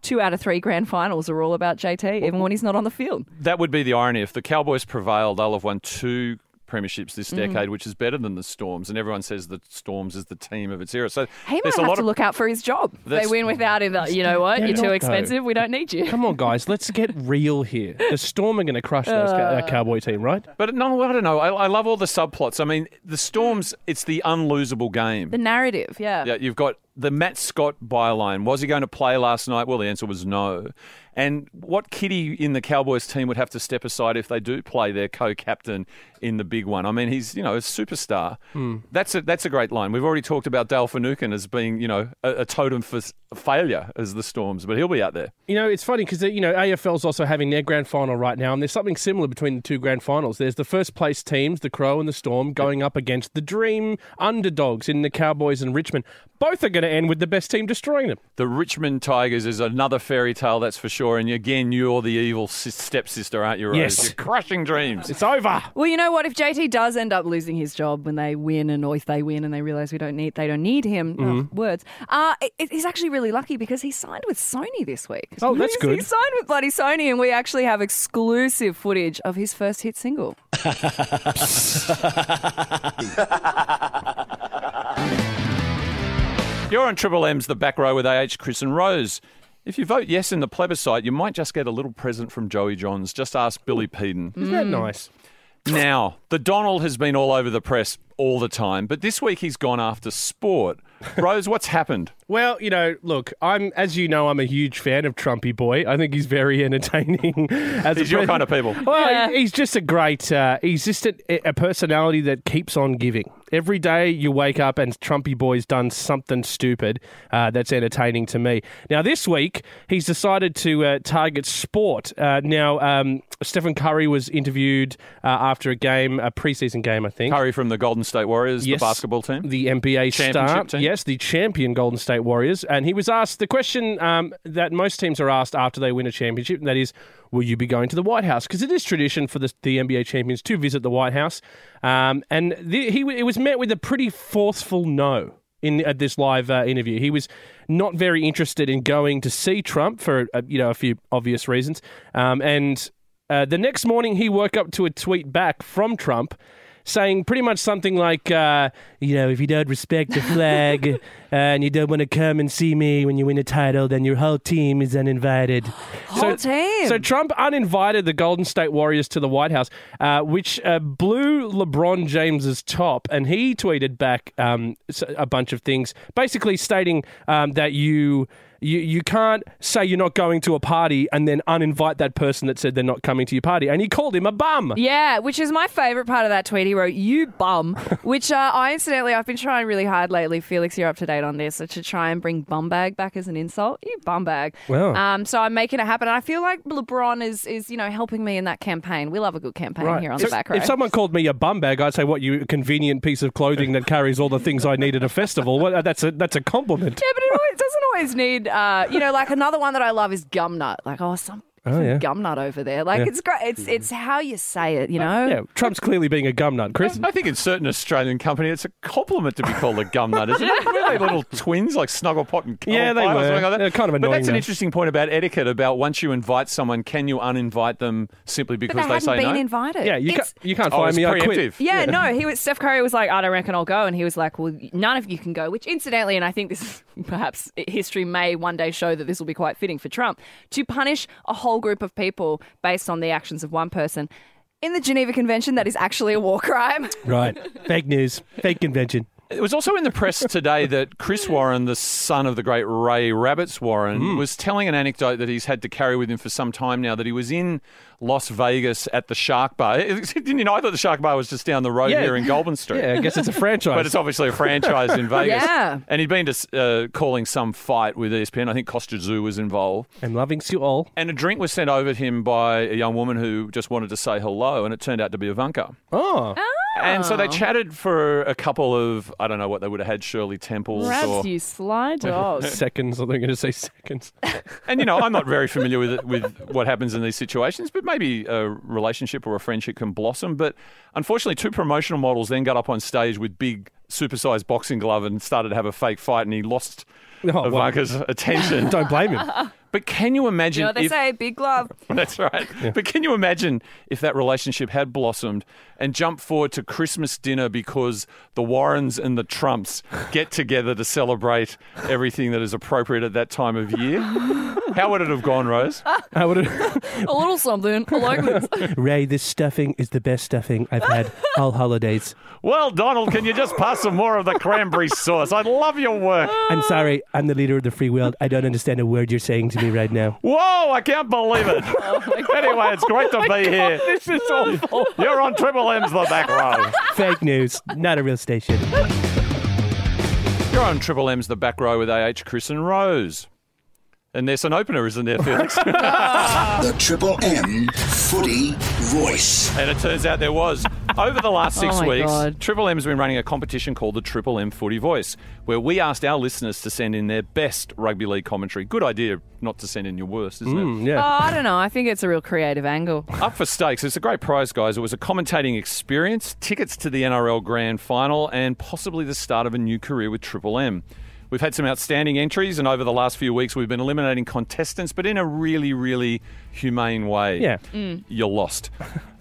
Two out of three grand finals are all about J T, even when he's not on the field. That would be the irony. If the Cowboys prevail, they'll have won two premierships this decade, mm. which is better than the Storms. And everyone says the Storms is the team of its era. So he might have a lot to of... look out for his job. That's... They win without him. You know what? You're too expensive. We don't need you. Come on, guys. Let's get real here. The Storm are going to crush those uh... ca- Cowboy team, right? But no, I don't know. I, I love all the subplots. I mean, the Storms, it's the unlosable game. The narrative, yeah. Yeah, you've got... The Matt Scott byline, was he going to play last night? Well, the answer was no. And what kitty in the Cowboys team would have to step aside if they do play their co-captain in the big one? I mean, he's, you know, a superstar. Mm. That's a that's a great line. We've already talked about Dale Finucane as being, you know, a, a totem for failure as the Storms, but he'll be out there. You know, it's funny because, you know, A F L's also having their grand final right now, and there's something similar between the two grand finals. There's the first place teams, the Crow and the Storm, going up against the dream underdogs in the Cowboys and Richmond. Both are going to end with the best team destroying them. The Richmond Tigers is another fairy tale, that's for sure. And again, you're the evil stepsister, aren't you, Rose? Yes. You're crushing dreams. It's over. Well, you know what? If J T does end up losing his job when they win, and or if they win and they realise we don't need, they don't need him, mm-hmm. oh, words, uh, it, he's actually really lucky because he signed with Sony this week. Oh, that's he's, good. He signed with bloody Sony, and we actually have exclusive footage of his first hit single. You're on Triple M's The Back Row with A H, Chris and Rose. If you vote yes in the plebiscite, you might just get a little present from Joey Johns. Just ask Billy Peden. Isn't that nice? Now, the Donald has been all over the press all the time, but this week he's gone after sport. Rose, what's happened? Well, you know, look, I'm as you know, I'm a huge fan of Trumpy Boy. I think he's very entertaining. As he's a your kind of people. Well, yeah. he's just a great, uh, he's just a, a personality that keeps on giving. every day you wake up and Trumpy Boy's done something stupid uh, that's entertaining to me. Now, this week, he's decided to uh, target sport. Uh, now, um, Stephen Curry was interviewed uh, after a game, a preseason game, I think. Curry from the Golden State Warriors, yes, the basketball team. The N B A star. Team. Yes, the champion Golden State Warriors. And he was asked the question um, that most teams are asked after they win a championship, and that is, will you be going to the White House? Because it is tradition for the, the N B A champions to visit the White House. Um, and the, he it was met with a pretty forceful no in at this live uh, interview. He was not very interested in going to see Trump for uh, you know a few obvious reasons. Um, and uh, the next morning, he woke up to a tweet back from Trump saying pretty much something like, uh, you know, if you don't respect the flag and you don't want to come and see me when you win a title, then your whole team is uninvited. Whole so, team? So Trump uninvited the Golden State Warriors to the White House, uh, which uh, blew LeBron James's top, and he tweeted back um, a bunch of things, basically stating um, that you... You you can't say you're not going to a party and then uninvite that person that said they're not coming to your party. And he called him a bum. Yeah, which is my favourite part of that tweet. He wrote, "You bum," which uh, I incidentally, I've been trying really hard lately. Felix, you're up to date on this. So to try and bring bum bag back as an insult. You bum bag. Wow. Um, so I'm making it happen. And I feel like LeBron is, is you know, helping me in that campaign. We love a good campaign right. here on so the back row. If someone called me a bum bag, I'd say, what, you convenient piece of clothing that carries all the things I need at a festival. Well, that's a that's a compliment. Yeah, but it always, doesn't always need... Uh, you know, like another one that I love is gumnut. Like, oh, some oh, yeah. gumnut over there. Like, yeah. it's great. It's it's how you say it, you know? Yeah, Trump's clearly being a gumnut, Chris. I think in certain Australian company, it's a compliment to be called a gumnut, isn't it? Were they little twins, like Snugglepot and Cuddlepie? Yeah, they were. Or something like that? They're kind of annoying. But that's an interesting point about etiquette, about once you invite someone, can you uninvite them simply because but they, they say no? They hadn't been invited. Yeah, you, ca- you can't find oh, me. I quit. Yeah, yeah, no, he was, Steph Curry was like, I don't reckon I'll go. And he was like, well, none of you can go, which incidentally, and I think this is perhaps history may one day show that this will be quite fitting for Trump, to punish a whole group of people based on the actions of one person. In the Geneva Convention, that is actually a war crime. Right. Fake news. Fake convention. It was also in the press today that Chris Warren, the son of the great Ray Rabbits Warren, mm. was telling an anecdote that he's had to carry with him for some time now, that he was in Las Vegas at the Shark Bar. Didn't you know? I thought the Shark Bar was just down the road yeah. here in Goulburn Street. Yeah, I guess it's a franchise. But it's obviously a franchise in Vegas. Yeah. And he'd been to uh, calling some fight with E S P N. I think Kostadzu was involved. And loving you all. And a drink was sent over to him by a young woman who just wanted to say hello, and it turned out to be Ivanka. Oh. oh. And so they chatted for a couple of, I don't know what they would have had, Shirley Temples. Rats, or... you sly dog. Seconds, I think I'm going to say seconds. And, you know, I'm not very familiar with it, with what happens in these situations, but maybe a relationship or a friendship can blossom. But unfortunately, two promotional models then got up on stage with big supersized boxing glove and started to have a fake fight, and he lost oh, Ivanka's well, attention. Don't blame him. But can you imagine? You know, they if, say big glove. That's right. Yeah. But can you imagine if that relationship had blossomed and jumped forward to Christmas dinner because the Warrens and the Trumps get together to celebrate everything that is appropriate at that time of year? How would it have gone, Rose? How would it? A little something. I like this. Ray, this stuffing is the best stuffing I've had all holidays. Well, Donald, can you just pass some more of the cranberry sauce? I love your work. I'm sorry. I'm the leader of the free world. I don't understand a word you're saying to me right now. Whoa, I can't believe it. Oh anyway, it's great to oh be God, here. This is awful. You're on Triple M's The Back Row. Fake news, not a real station. You're on Triple M's The Back Row with A H, Chris and Rose. And there's an opener, isn't there, Felix? The Triple M Footy Royce. And it turns out there was. Over the last six oh weeks, God. Triple M has been running a competition called the Triple M Footy Voice, where we asked our listeners to send in their best rugby league commentary. Good idea not to send in your worst, isn't mm, it? Yeah. Oh, I don't know. I think it's a real creative angle. Up for stakes. It's a great prize, guys. It was a commentating experience, tickets to the N R L Grand Final, and possibly the start of a new career with Triple M. We've had some outstanding entries, and over the last few weeks we've been eliminating contestants, but in a really, really humane way. Yeah. Mm. You're lost.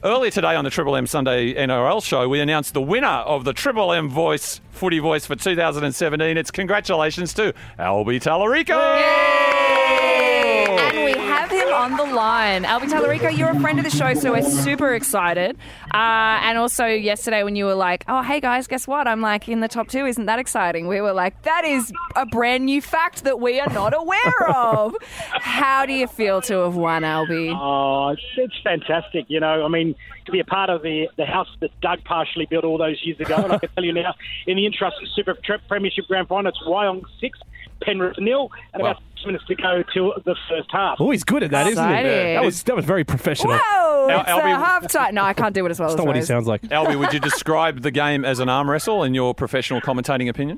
Earlier today on the Triple M Sunday N R L show, we announced the winner of the Triple M Voice Footy Voice for two thousand seventeen. It's congratulations to Albie Tallarico. Yay! And we have him on. on the line. Albie Tallarico, you're a friend of the show, so we're super excited. Uh, and also yesterday when you were like, oh, hey guys, guess what? I'm like in the top two. Isn't that exciting? We were like, that is a brand new fact that we are not aware of. How do you feel to have won, Albie? Oh, it's fantastic. You know, I mean, to be a part of the, the house that Doug partially built all those years ago. And I can tell you now, in the interest of Super Premiership Grand Final, it's Wyong six, Penrith nil, and wow. about six minutes to go till the first half. Oh, he's good at that, exciting. Isn't he? Yeah. That was that was very professional. Whoa, Al- it's Albie, a half time. No, I can't do it as well. That's not what he sounds like. Albie, would you describe the game as an arm wrestle in your professional commentating opinion?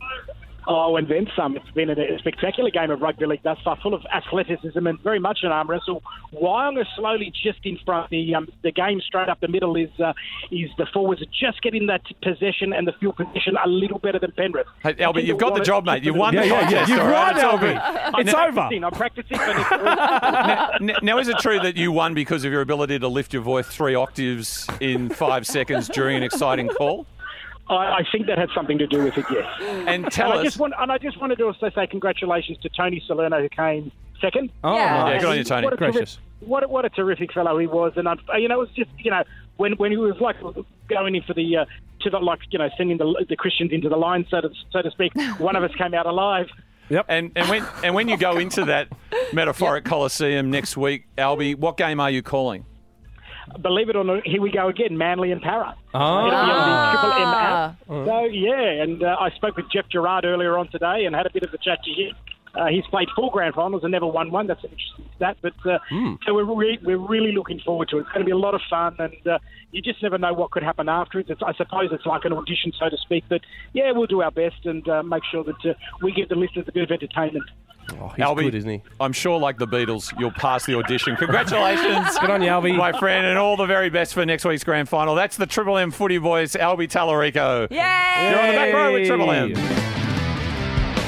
Oh, and then some. It's been a spectacular game of rugby league thus far, full of athleticism and very much an arm wrestle. Wyong is slowly just in front. The um, the game straight up the middle is uh, is the forwards just getting that possession and the field position a little better than Penrith. Hey, Albie, you've got the job, mate. You've won the contest. Yeah, yeah, you've won, Albie. It's over. I'm practicing. now, now, is it true that you won because of your ability to lift your voice three octaves in five seconds during an exciting call? I think that had something to do with it, yes. And tell and us... I just want, and I just wanted to also say congratulations to Tony Salerno, who came second. Oh, yeah, yeah good on you, Tony. What Gracious. Terri- what, a, what a terrific fellow he was. And, you know, it was just, you know, when, when he was, like, going in for the... Uh, to the, like, you know, sending the, the Christians into the line, so to, so to speak, one of us came out alive. Yep. And, and, when, and when you go into that metaphoric yep. Colosseum next week, Albie, what game are you calling? Believe it or not, here we go again, Manly and Para. Oh. It'll be on the Triple M app. So, yeah, and uh, I spoke with Jeff Gerard earlier on today and had a bit of a chat to him. Uh, he's played four grand finals and never won one. That's an interesting stat. But, uh, mm. So we're, re- we're really looking forward to it. It's going to be a lot of fun, and uh, you just never know what could happen afterwards. It's, I suppose it's like an audition, so to speak. But, yeah, we'll do our best and uh, make sure that uh, we give the listeners a bit of entertainment. Oh, he's Albie, good, isn't he? I'm sure, like the Beatles, you'll pass the audition. Congratulations. Good on you, Albie. My friend, and all the very best for next week's grand final. That's the Triple M Footy Boys, Albie Tallarico. Yay! You're on the back row with Triple M.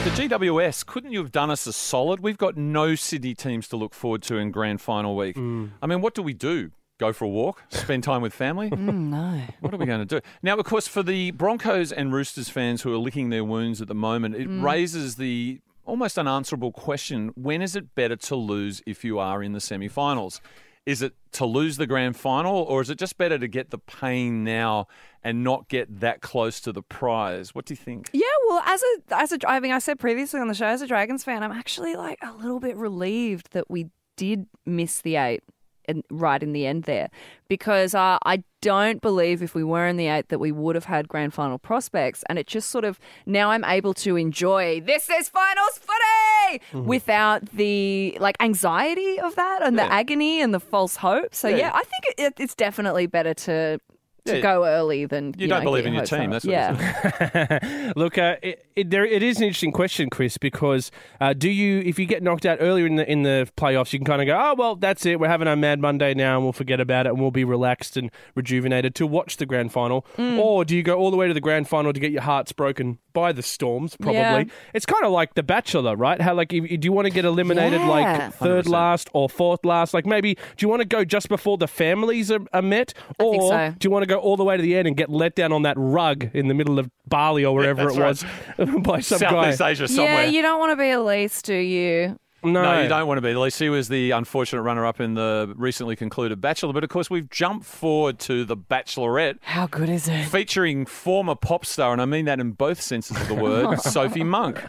The G W S, couldn't you have done us a solid? We've got no Sydney teams to look forward to in grand final week. Mm. I mean, what do we do? Go for a walk? Spend time with family? Mm, no. What are we going to do? Now, of course, for the Broncos and Roosters fans who are licking their wounds at the moment, it mm. raises the... almost unanswerable question, when is it better to lose if you are in the semi-finals? Is it to lose the grand final, or is it just better to get the pain now and not get that close to the prize? What do you think? Yeah, well, as a, as a, I mean, I said previously on the show, as a Dragons fan, I'm actually like a little bit relieved that we did miss the eight and right in the end there, because uh, I don't believe if we were in the eight that we would have had grand final prospects. And it just sort of, now I'm able to enjoy this is finals footy mm. without the like anxiety of that and yeah. the agony and the false hope. So yeah, yeah I think it, it's definitely better to to yeah. go early than you, you don't know, believe in your team. That's what yeah. Look, uh, it it, there, it is an interesting question, Chris, because uh, do you if you get knocked out earlier in the in the playoffs, you can kind of go, oh well, that's it. We're having our Mad Monday now, and we'll forget about it, and we'll be relaxed and rejuvenated to watch the grand final. Mm. Or do you go all the way to the grand final to get your hearts broken by the Storms? Probably. Yeah. It's kind of like The Bachelor, right? How like if, do you want to get eliminated yeah. like third one hundred percent last or fourth last? Like maybe do you want to go just before the families are, are met, or I think so. Do you want to go all the way to the end and get let down on that rug in the middle of Bali or wherever yeah, it was right. by some Southeast guy. Southeast Asia somewhere. Yeah, you don't want to be Elise, do you? No. no, you don't want to be Elise. She was the unfortunate runner-up in the recently concluded Bachelor. But, of course, we've jumped forward to The Bachelorette. How good is it? Featuring former pop star, and I mean that in both senses of the word, Sophie Monk.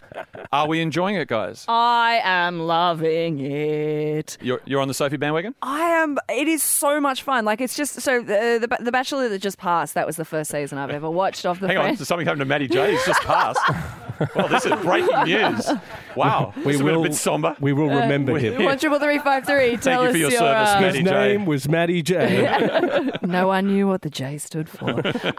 Are we enjoying it, guys? I am loving it. You're, you're on the Sophie bandwagon? I am. It is so much fun. Like, it's just... So, the the, the Bachelor that just passed, that was the first season I've ever watched off the Hang fan. on, something happened to Maddie J. It's just passed. Well, this is breaking news. Wow. We this will, a bit somber. We will remember uh, him. one triple three five three Tell Thank us you for your, your service, uh, Maddie His J. name was Maddie J. No one knew what the J stood for.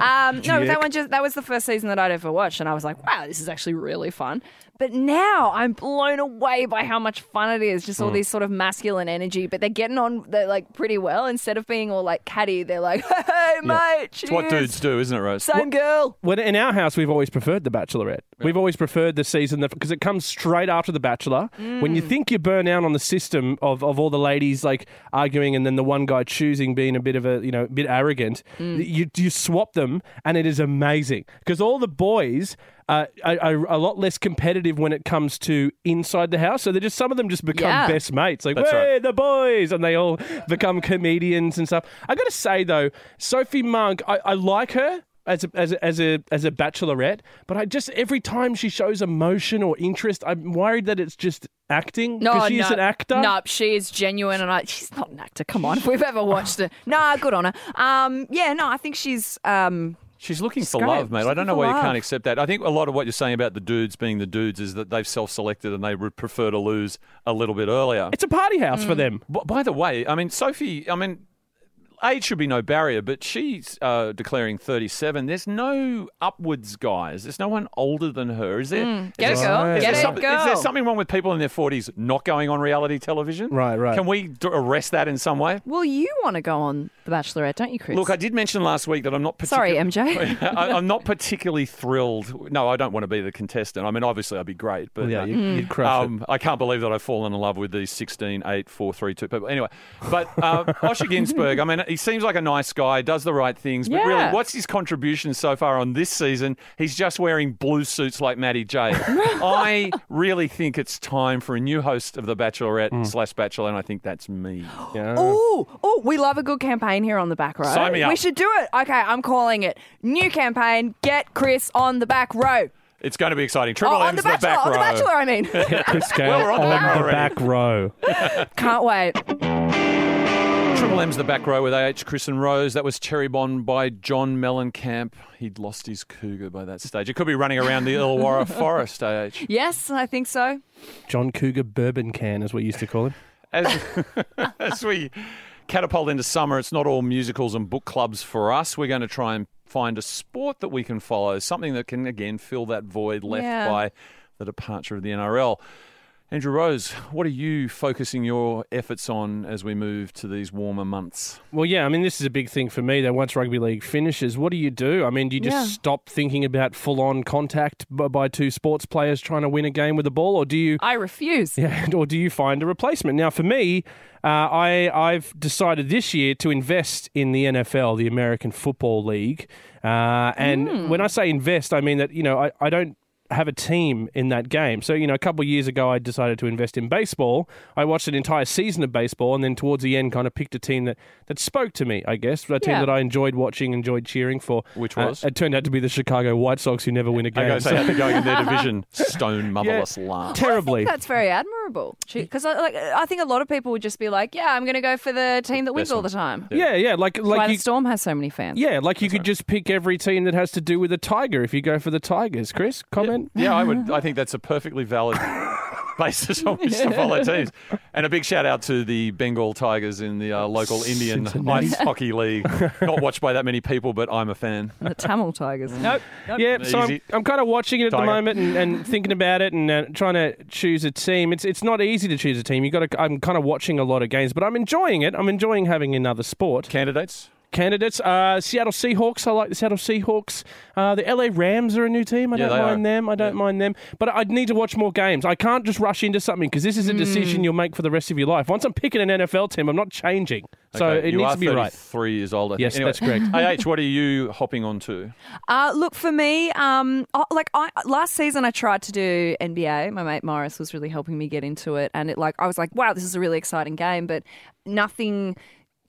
Um, no, that one just that was the first season that I'd ever watched, and I was like, wow, this is actually really fun. But now I'm blown away by how much fun it is. Just all mm. these sort of masculine energy, but they're getting on they're like pretty well. Instead of being all like catty, they're like, hey, yeah. mate, cheers. It's what dudes do, isn't it, Rose? Same what, girl. Well, in our house, we've always preferred The Bachelorette. Yeah. We've always preferred the season because it comes straight after The Bachelor. Mm. When you think you burn out on the system of, of all the ladies like arguing and then the one guy choosing being a bit of a, you know, a bit arrogant. Mm. You you swap them and it is amazing because all the boys uh, are, are a lot less competitive when it comes to inside the house. So they just some of them just become yeah. best mates. Like, that's hey, right. the boys, and they all become comedians and stuff. I got to say though, Sophie Monk, I, I like her. As a, as a, as a as a bachelorette, but I just every time she shows emotion or interest, I'm worried that it's just acting. No, she no, is an actor. No, she is genuine, and I, she's not an actor. Come on, if we've ever watched her. Nah, good on her. Um, yeah, no, I think she's. Um, She's looking for love, mate. I don't know why you can't accept that. I think a lot of what you're saying about the dudes being the dudes is that they've self-selected and they would prefer to lose a little bit earlier. It's a party house mm. for them. By, by the way, I mean, Sophie, I mean, age should be no barrier, but she's uh, declaring thirty-seven. There's no upwards guys. There's no one older than her. Is there? Mm, get is it, girl. Is, get there it, girl. Is there something wrong with people in their forties not going on reality television? Right, right. Can we d- arrest that in some way? Well, you want to go on The Bachelorette, don't you, Chris? Look, I did mention last week that I'm not particularly... Sorry, M J. I, I'm not particularly thrilled. No, I don't want to be the contestant. I mean, obviously, I'd be great, but well, yeah, you'd, mm. you'd crush um, it. I can't believe that I've fallen in love with these sixteen, eight, four, three, two people. Anyway, but uh, Osher Ginsburg, I mean, he seems like a nice guy, does the right things, but yeah. really, what's his contribution so far on this season? He's just wearing blue suits like Matty J. I really think it's time for a new host of The Bachelorette mm. slash Bachelor, and I think that's me. Yeah. Oh, oh, we love a good campaign here on The Back Row. Sign me up. We should do it. Okay, I'm calling it. New campaign, get Chris on The Back Row. It's going to be exciting. Triple oh, M's The, the Back Row. On The Bachelor, I mean. Chris Gale, well, we're on, on The Back Row. Can't wait. Triple M's The Back Row with A H, Chris and Rose. That was Cherry Bomb by John Mellencamp. He'd lost his cougar by that stage. It could be running around the Illawarra forest, A H. Yes, I think so. John Cougar Bourbon Can is what you used to call him. As, as we catapult into summer, it's not all musicals and book clubs for us. We're going to try and find a sport that we can follow, something that can, again, fill that void left yeah. by the departure of the N R L. Andrew Rose, what are you focusing your efforts on as we move to these warmer months? Well, yeah, I mean, this is a big thing for me that once rugby league finishes, what do you do? I mean, do you just yeah. stop thinking about full-on contact by two sports players trying to win a game with the ball, or do you... I refuse. Yeah, or do you find a replacement? Now, for me... Uh, I, I've decided this year to invest in the N F L, the American Football League. Uh, and mm. when I say invest, I mean that, you know, I, I don't have a team in that game. So, you know, a couple of years ago, I decided to invest in baseball. I watched an entire season of baseball and then towards the end kind of picked a team that, that spoke to me, I guess, a yeah. team that I enjoyed watching, enjoyed cheering for. Which was? Uh, it turned out to be the Chicago White Sox, who never win a game. I go say, so. They're going in their division. Stone motherless yeah. laugh. Terribly. I think that's very admirable. Because I, like, I think a lot of people would just be like, yeah, I'm going to go for the team that wins all the time. Yeah, yeah. yeah like, like Why you, the Storm has so many fans. Yeah, like you that's could right. just pick every team that has to do with a tiger if you go for the Tigers. Chris, comment? Yeah. Yeah, I would. I think that's a perfectly valid basis on which to follow teams. And a big shout out to the Bengal Tigers in the uh, local Indian Cincinnati. Ice Hockey League. Not watched by that many people, but I'm a fan. The Tamil Tigers. Nope. nope. Yeah, Easy. So I'm, I'm kind of watching it at Tiger. the moment and, and thinking about it and uh, trying to choose a team. It's it's not easy to choose a team. You got to. I'm kind of watching a lot of games, but I'm enjoying it. I'm enjoying having another sport. Candidates. Candidates, uh, Seattle Seahawks. I like the Seattle Seahawks. Uh, the L A Rams are a new team. I yeah, don't mind are. them. I don't yeah. mind them. But I need to watch more games. I can't just rush into something because this is a decision mm. you'll make for the rest of your life. Once I'm picking an N F L team, I'm not changing. Okay. So it you needs to be right. Three years older. Yes, anyway, that's correct. A H, what are you hopping onto? Uh, look for me. Um, like I, last season, I tried to do N B A. My mate Morris was really helping me get into it, and it like I was like, wow, this is a really exciting game, but nothing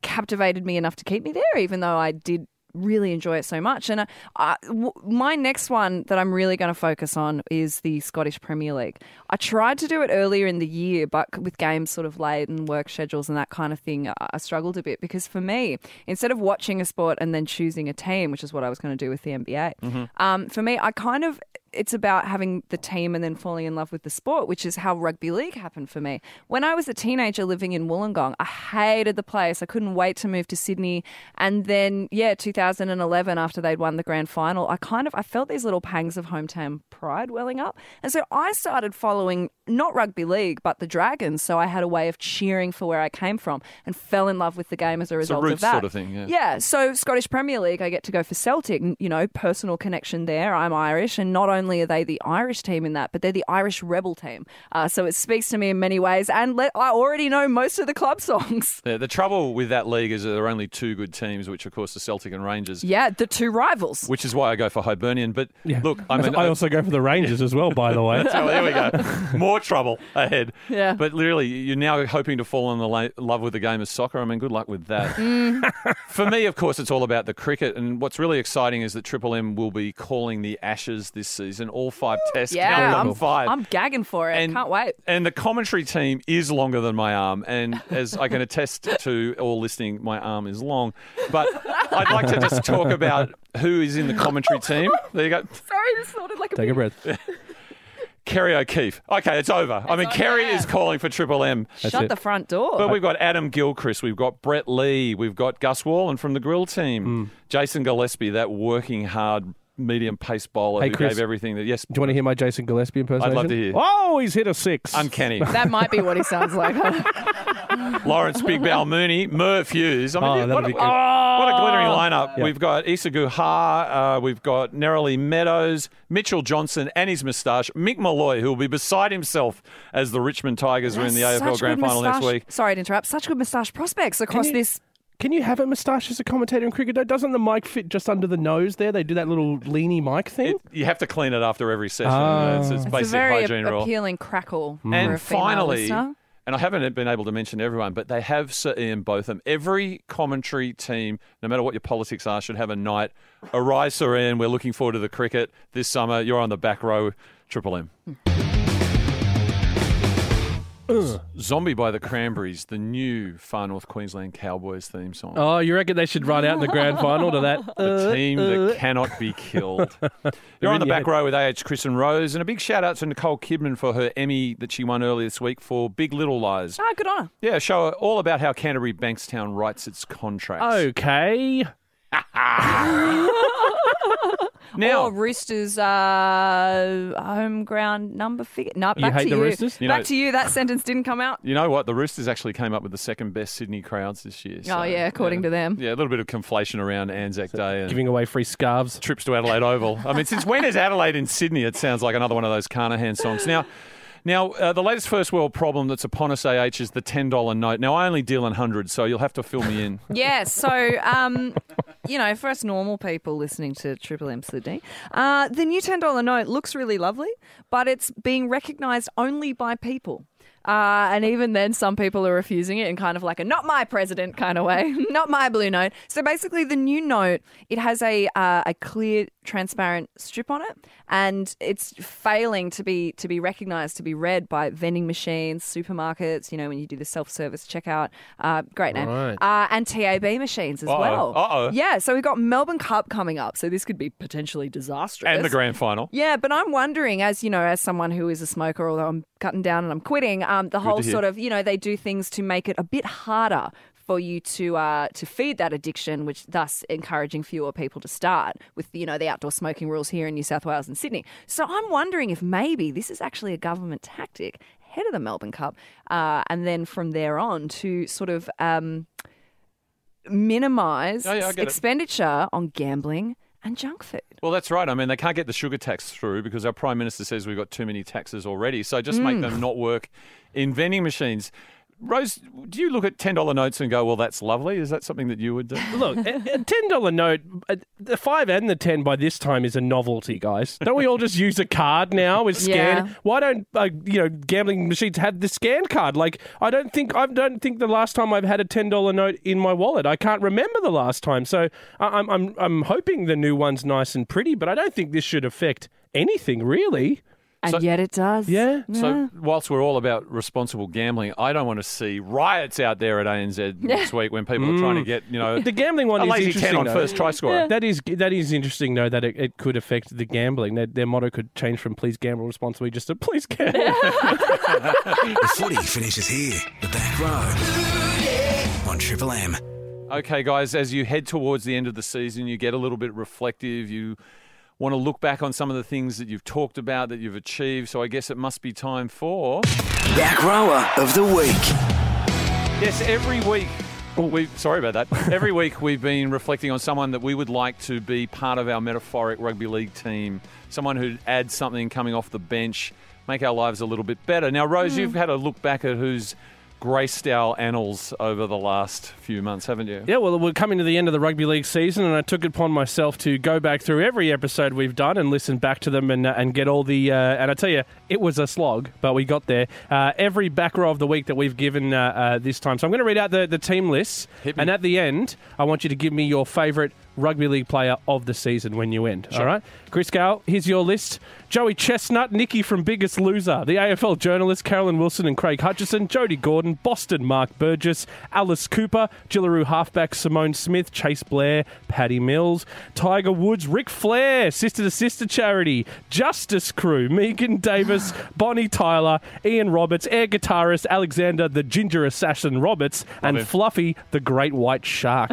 captivated me enough to keep me there, even though I did really enjoy it so much. And I, I, w- my next one that I'm really going to focus on is the Scottish Premier League. I tried to do it earlier in the year, but with games sort of late and work schedules and that kind of thing, I, I struggled a bit because for me, instead of watching a sport and then choosing a team, which is what I was going to do with the N B A, mm-hmm. um, for me, I kind of... It's about having the team and then falling in love with the sport, which is how rugby league happened for me. When I was a teenager living in Wollongong, I hated the place. I couldn't wait to move to Sydney. And then, yeah, two thousand eleven, after they'd won the grand final, I kind of I felt these little pangs of hometown pride welling up. And so I started following not rugby league, but the Dragons. So I had a way of cheering for where I came from and fell in love with the game as a result of that. It's a roots sort of thing, yeah. Yeah, so Scottish Premier League, I get to go for Celtic, you know, personal connection there. I'm Irish and not only only are they the Irish team in that, but they're the Irish rebel team. Uh, so it speaks to me in many ways. And let, I already know most of the club songs. Yeah, the trouble with that league is that there are only two good teams, which, of course, the Celtic and Rangers. Yeah, the two rivals. Which is why I go for Hibernian. But yeah. look, I mean, I also go for the Rangers as well, by the way. So there we go. More trouble ahead. Yeah. But really, you're now hoping to fall in the la- love with the game of soccer. I mean, good luck with that. Mm. For me, of course, it's all about the cricket. And what's really exciting is that Triple M will be calling the Ashes this season. All five tests. Yeah, I'm, five. I'm gagging for it. And, can't wait. And the commentary team is longer than my arm. And as I can attest to all listening, my arm is long. But I'd like to just talk about who is in the commentary team. There you go. Sorry, this sounded like a... Take a breath. Kerry O'Keefe. Okay, it's over. It's I mean, over. Kerry is calling for Triple M. That's Shut it. the front door. But we've got Adam Gilchrist. We've got Brett Lee. We've got Gus Wallen from the Grill team. Mm. Jason Gillespie, that working hard medium pace bowler hey, who Chris, gave everything. That, yes. Do you want to hear my Jason Gillespie impersonation? I'd love to hear. Oh, he's hit a six. Uncanny. That might be what he sounds like. Lawrence Big Bal Mooney, Merv Hughes. I mean, oh, yeah, what, a, what a glittering lineup. Yeah. We've got Issa Guhar, uh, we've got Neroli Meadows, Mitchell Johnson and his moustache, Mick Molloy, who will be beside himself as the Richmond Tigers That's are in the A F L Grand Final moustache. next week. Sorry to interrupt. Such good moustache prospects across you, this. Can you have a moustache as a commentator in cricket? Doesn't the mic fit just under the nose there? They do that little leany mic thing. It, you have to clean it after every session. Uh, it's, it's, it's basic a very hygiene a- appealing crackle mm. for and a female finally, listener. And I haven't been able to mention everyone, but they have Sir Ian Botham. Every commentary team, no matter what your politics are, should have a night. Arise, Sir Ian. We're looking forward to the cricket this summer. You're on the back row, Triple M. Ugh. Zombie by the Cranberries, the new Far North Queensland Cowboys theme song. Oh, you reckon they should run out in the grand final to that? The team that cannot be killed. You're on the back row with A H Chris and Rose, and a big shout out to Nicole Kidman for her Emmy that she won earlier this week for Big Little Lies. Ah, oh, good honour. Yeah, show all about how Canterbury Bankstown writes its contracts. Okay. Now, or Roosters uh, home ground number figure. No, back you hate to the you. Roosters? You know, back to you. That sentence didn't come out. You know what? The Roosters actually came up with the second best Sydney crowds this year. So, oh, yeah, according yeah. to them. Yeah, a little bit of conflation around Anzac so Day. And giving away free scarves. Trips to Adelaide Oval. I mean, since when is Adelaide in Sydney? It sounds like another one of those Carnahan songs. Now... Now, uh, the latest first world problem that's upon us, A H, is the ten dollar note. Now, I only deal in hundreds, so you'll have to fill me in. Yeah, so, um, you know, for us normal people listening to Triple M Sydney, uh, the new ten dollar note looks really lovely, but it's being recognised only by people. Uh, and even then, some people are refusing it in kind of like a not my president kind of way, not my blue note. So basically the new note, it has a uh, a clear, transparent strip on it, and it's failing to be to be recognised, to be read by vending machines, supermarkets, you know, when you do the self-service checkout. Uh, great name. Right. Uh, and T A B machines as Uh-oh. well. Uh-oh. Yeah, so we've got Melbourne Cup coming up, so this could be potentially disastrous. And the grand final. Yeah, but I'm wondering, as you know, as someone who is a smoker, although I'm cutting down and I'm quitting, um, the Good whole sort of, you know, they do things to make it a bit harder for you to uh, to feed that addiction, which thus encouraging fewer people to start with, you know, the outdoor smoking rules here in New South Wales and Sydney. So I'm wondering if maybe this is actually a government tactic ahead of the Melbourne Cup uh, and then from there on to sort of um, minimise oh, yeah, expenditure it. on gambling and junk food. Well, that's right. I mean, they can't get the sugar tax through because our Prime Minister says we've got too many taxes already. So just mm. make them not work in vending machines. Rose, do you look at ten dollar notes and go, well, that's lovely? Is that something that you would do? Look, a ten dollar note, the five and the ten by this time is a novelty, guys. Don't we all just use a card now with scan? Yeah. Why don't, uh, you know, gambling machines have the scan card? Like, I don't think I don't think the last time I've had a ten dollar note in my wallet. I can't remember the last time. So I'm I'm I'm hoping the new one's nice and pretty, but I don't think this should affect anything, really. And so, yet it does. Yeah. yeah. So whilst we're all about responsible gambling, I don't want to see riots out there at A N Z next week when people mm. are trying to get, you know, the gambling one a lazy is interesting, ten on though. First try scorer. Yeah. That is that is interesting though that it, it could affect the gambling. Their, their motto could change from "Please gamble responsibly" just to "Please gamble." The footy finishes here. The back row on Triple M. Okay, guys. As you head towards the end of the season, you get a little bit reflective. You want to look back on some of the things that you've talked about, that you've achieved, so I guess it must be time for... Back Rower of the Week. Yes, every week Oh, we sorry about that. Every week we've been reflecting on someone that we would like to be part of our metaphoric rugby league team, someone who'd add something coming off the bench, make our lives a little bit better. Now, Rose, mm. you've had a look back at who's graced our annals over the last few months, haven't you? Yeah, well, we're coming to the end of the rugby league season, and I took it upon myself to go back through every episode we've done and listen back to them and uh, and get all the... Uh, and I tell you, it was a slog, but we got there. Uh, every back row of the week that we've given uh, uh, this time. So I'm going to read out the, the team lists, and at the end, I want you to give me your favourite rugby league player of the season when you end. Sure. All right? Chris Gale, here's your list. Joey Chestnut, Nicky from Biggest Loser, the A F L journalist, Carolyn Wilson and Craig Hutchison, Jody Gordon, Boston Mark Burgess, Alice Cooper, Jillaroo halfback, Simone Smith, Chase Blair, Paddy Mills, Tiger Woods, Ric Flair, Sister to Sister Charity, Justice Crew, Megan Davis, Bonnie Tyler, Ian Roberts, air guitarist, Alexander the Ginger Assassin Roberts, Love and him. Fluffy the Great White Shark.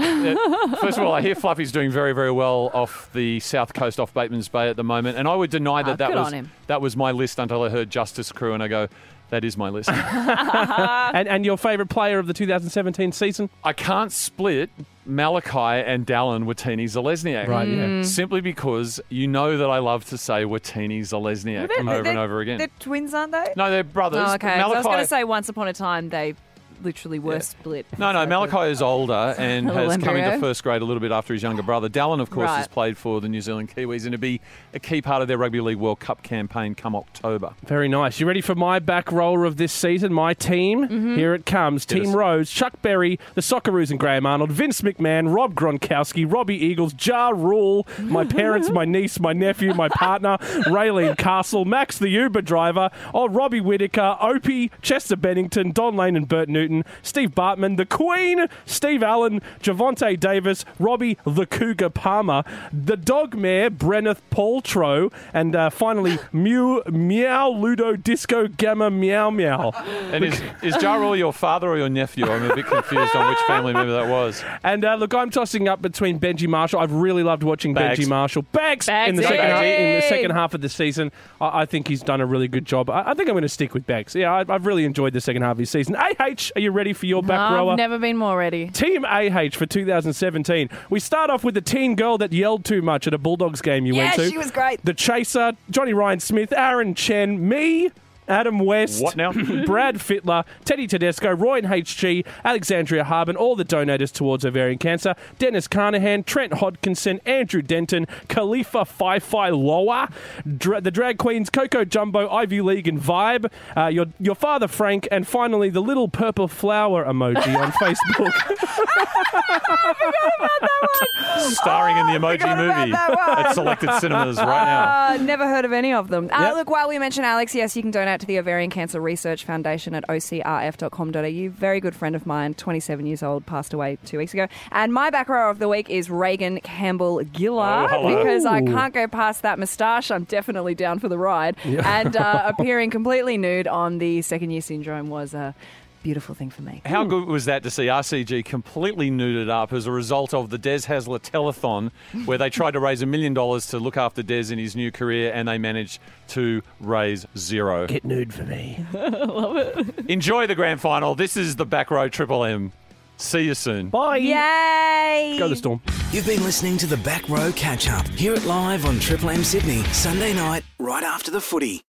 First of all, I hear Fluffy's doing very, very well off the south coast, off Batemans Bay at the moment, and I would deny that oh, that was that was my list until I heard Justice Crew, and I go, that is my list. and, and your favourite player of the two thousand seventeen season? I can't split Malachi and Dallin Watini Zalesniak. Right, mm. yeah. Simply because you know that I love to say Watini Zalesniak well, over and over again. They're twins, aren't they? No, they're brothers. Oh, okay. Malachi, so I was going to say once upon a time they... literally were yeah. split. No, no, Malachi is older and has embryo. come into first grade a little bit after his younger brother. Dallin, of course, right. has played for the New Zealand Kiwis, and it'll be a key part of their Rugby League World Cup campaign come October. Very nice. You ready for my back roller of this season? My team? Mm-hmm. Here it comes. Get team us. Rose, Chuck Berry, the Socceroos and Graham Arnold, Vince McMahon, Rob Gronkowski, Robbie Eagles, Ja Rule, my parents, my niece, my nephew, my partner, Raylene Castle, Max the Uber driver, oh, Robbie Whittaker, Opie, Chester Bennington, Don Lane and Bert Newton, Steve Bartman, the Queen, Steve Allen, Javonte Davis, Robbie the Cougar Palmer, the Dog Mare, Brenneth Paltrow, and uh, finally, Mew, Meow Ludo Disco Gamma Meow Meow. And is, is Ja Rule your father or your nephew? I'm a bit confused on which family member that was. And uh, look, I'm tossing up between Benji Marshall. I've really loved watching Bags. Benji Marshall. Bags, Bags in, the second half, in the second half of the season. I, I think he's done a really good job. I, I think I'm going to stick with Bags. Yeah, I, I've really enjoyed the second half of his season. A H, are you ready for your back no, rower? I've never been more ready. Team A H for two thousand seventeen. We start off with the teen girl that yelled too much at a Bulldogs game you yeah, went to. Yeah, she was great. The Chaser, Johnny Ryan Smith, Aaron Chen, me... Adam West, what now? Brad Fittler, Teddy Tedesco, Roy and H G, Alexandria Harbin, all the donators towards ovarian cancer, Dennis Carnahan, Trent Hodkinson, Andrew Denton, Khalifa Fi-Fi Loa, Dra- the drag queens, Coco Jumbo, Ivy League and Vibe, uh, your your father Frank, and finally the little purple flower emoji on Facebook. I forgot about that one. Starring oh, in the Emoji Movie at selected cinemas right now. Uh, never heard of any of them. Uh, yep. Look, while we mention Alex, yes, you can donate to the Ovarian Cancer Research Foundation at O C R F dot com dot A U. Very good friend of mine, twenty-seven years old, passed away two weeks ago. And my back row of the week is Reagan Campbell-Gillard oh, because I can't go past that moustache. I'm definitely down for the ride. Yeah. And uh, appearing completely nude on the Second Year Syndrome was a beautiful thing for me. How good was that to see R C G completely nuded up as a result of the Des Hasler telethon where they tried to raise a million dollars to look after Des in his new career and they managed to raise zero. Get nude for me. Love it. Enjoy the grand final. This is the Back Row Triple M. See you soon. Bye. Yay. Go the Storm. You've been listening to the Back Row Catch Up. Hear it live on Triple M Sydney, Sunday night, right after the footy.